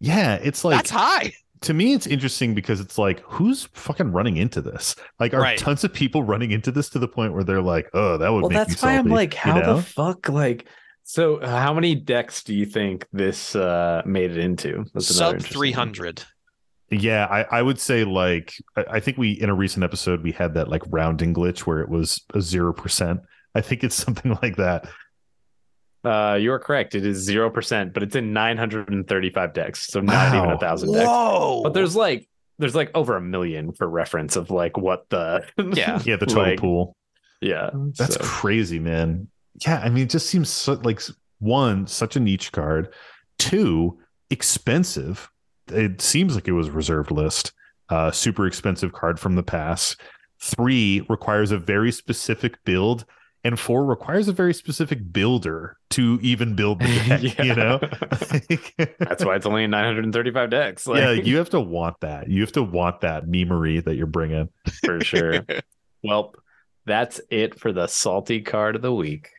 Yeah, it's like that's high. To me, it's interesting because it's like, who's fucking running into this? Like, are right. tons of people running into this to the point where they're like, oh, that would well, make you salty. Well, that's why I'm like, how you know? the fuck? Like, so how many decks do you think this uh, made it into? That's Sub three hundred. Thing. Yeah, I, I would say like, I, I think we, in a recent episode, we had that like rounding glitch where it was a zero percent. I think it's something like that. Uh, you're correct. It is zero percent, but it's in nine hundred thirty-five decks. So not wow. even a thousand decks. Whoa. But there's like there's like over a million for reference of like what the yeah, yeah the total like, pool. Yeah. That's so. crazy, man. Yeah, I mean, it just seems so, like one, such a niche card. Two, expensive. It seems like it was reserved list. Uh, super expensive card from the past. Three, requires a very specific build. And four, requires a very specific builder to even build the deck, yeah. you know? That's why it's only in nine hundred thirty-five decks. Like, yeah, you have to want that. You have to want that memery that you're bringing. For sure. Well, that's it for the salty card of the week.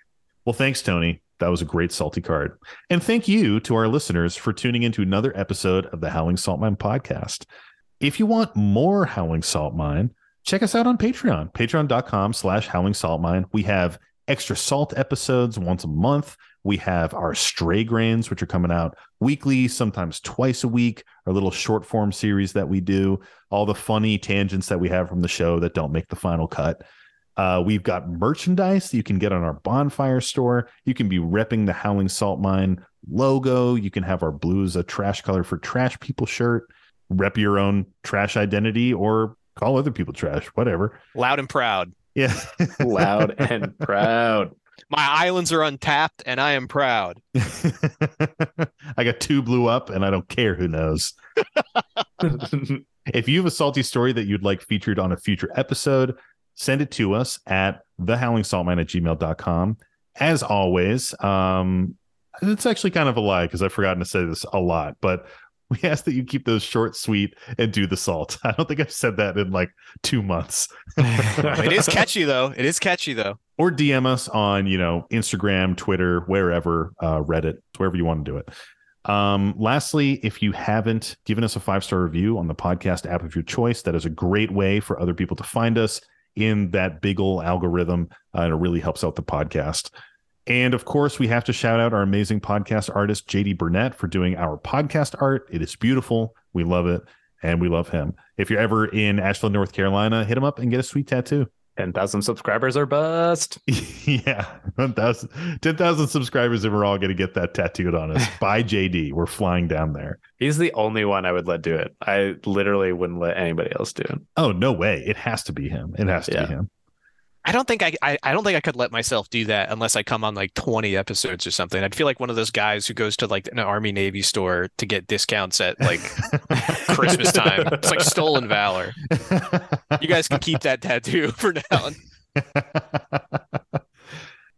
Well, thanks, Tony. That was a great salty card. And thank you to our listeners for tuning into another episode of the Howling Salt Mine podcast. If you want more Howling Salt Mine, check us out on Patreon, patreon.com slash Howling Salt Mine. We have extra salt episodes once a month. We have our stray grains, which are coming out weekly, sometimes twice a week, our little short form series that we do, all the funny tangents that we have from the show that don't make the final cut. Uh, we've got merchandise that you can get on our bonfire store. You can be repping the Howling Salt Mine logo. You can have our blue as a trash color for trash people shirt. Rep your own trash identity or call other people trash, whatever. Loud and proud. Yeah. Loud and proud. My islands are untapped and I am proud. I got two blue up and I don't care who knows. If you have a salty story that you'd like featured on a future episode, send it to us at thehowlingsaltmine at gmail dot com. As always, um, it's actually kind of a lie because I've forgotten to say this a lot, but we ask that you keep those short, sweet, and do the salt. I don't think I've said that in like two months. It is catchy, though. It is catchy, though. Or D M us on, you know, Instagram, Twitter, wherever, uh, Reddit, wherever you want to do it. Um, lastly, if you haven't given us a five-star review on the podcast app of your choice, that is a great way for other people to find us in that big ol' algorithm, uh, and it really helps out the podcast. And of course, we have to shout out our amazing podcast artist, J D Burnett, for doing our podcast art. It is beautiful. We love it, and we love him. If you're ever in Asheville, North Carolina, hit him up and get a sweet tattoo. ten thousand subscribers are bust. Yeah, ten thousand subscribers, and we're all going to get that tattooed on us by J D. We're flying down there. He's the only one I would let do it. I literally wouldn't let anybody else do it. Oh, no way. It has to be him. It has to yeah. be him. I don't think I, I I don't think I could let myself do that unless I come on like twenty episodes or something. I'd feel like one of those guys who goes to like an Army Navy store to get discounts at like Christmas time. It's like stolen valor. You guys can keep that tattoo for now.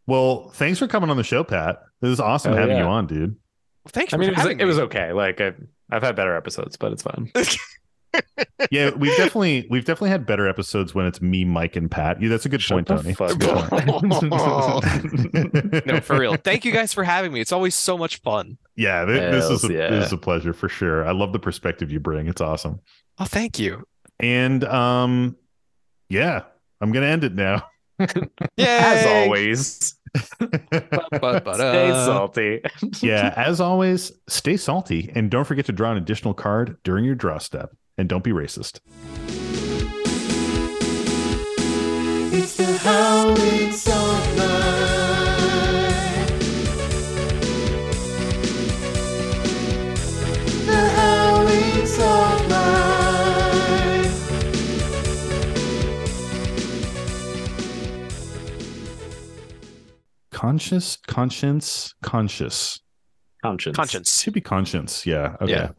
Well, thanks for coming on the show, Pat. This is awesome oh, having yeah. you on, dude. Well, thanks. I mean, for it, was, having it was okay. Like I've I've had better episodes, but it's fine. Yeah, we've definitely we've definitely had better episodes when it's me, Mike, and Pat. Yeah, that's a good Shut point, Tony. Fuck no, for real. Thank you guys for having me. It's always so much fun. Yeah, this, Hells, this is a, yeah. this is a pleasure for sure. I love the perspective you bring. It's awesome. Oh, thank you. And um, yeah, I'm gonna end it now. Yeah, as always. Stay salty. Yeah, as always, stay salty and don't forget to draw an additional card during your draw step. And don't be racist. It's the Howling Salt Mine. The Howling Salt Mine. Conscious, conscience, conscious. Conscience. Conscience. Should be conscience. Yeah. Okay. Yeah.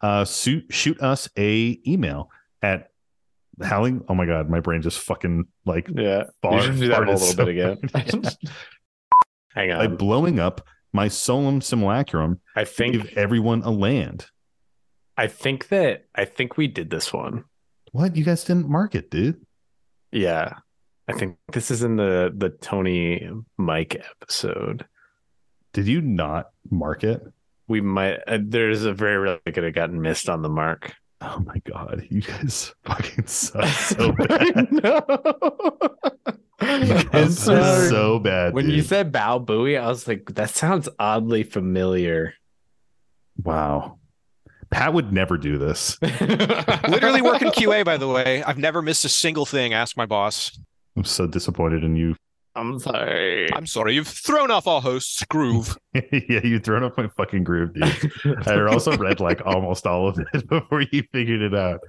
Uh, shoot, shoot us a email at howling. Oh my God, my brain just fucking like yeah. Bar, you should do that a little so bit again. Hang on. By blowing up my solemn simulacrum, I think give everyone a land. I think that I think we did this one. What, you guys didn't mark it, dude? Yeah, I think this is in the the Tony Mike episode. Did you not mark it? We might. Uh, there's a very rare that could have gotten missed on the mark. Oh my God, you guys fucking suck so bad. It's so bad. When dude. you said bow buoy, I was like, that sounds oddly familiar. Wow, Pat would never do this. Literally work in Q A, by the way. I've never missed a single thing. Ask my boss. I'm so disappointed in you. I'm sorry. I'm sorry. You've thrown off our host's groove. Yeah, you've thrown off my fucking groove, dude. I also read like almost all of it before you figured it out.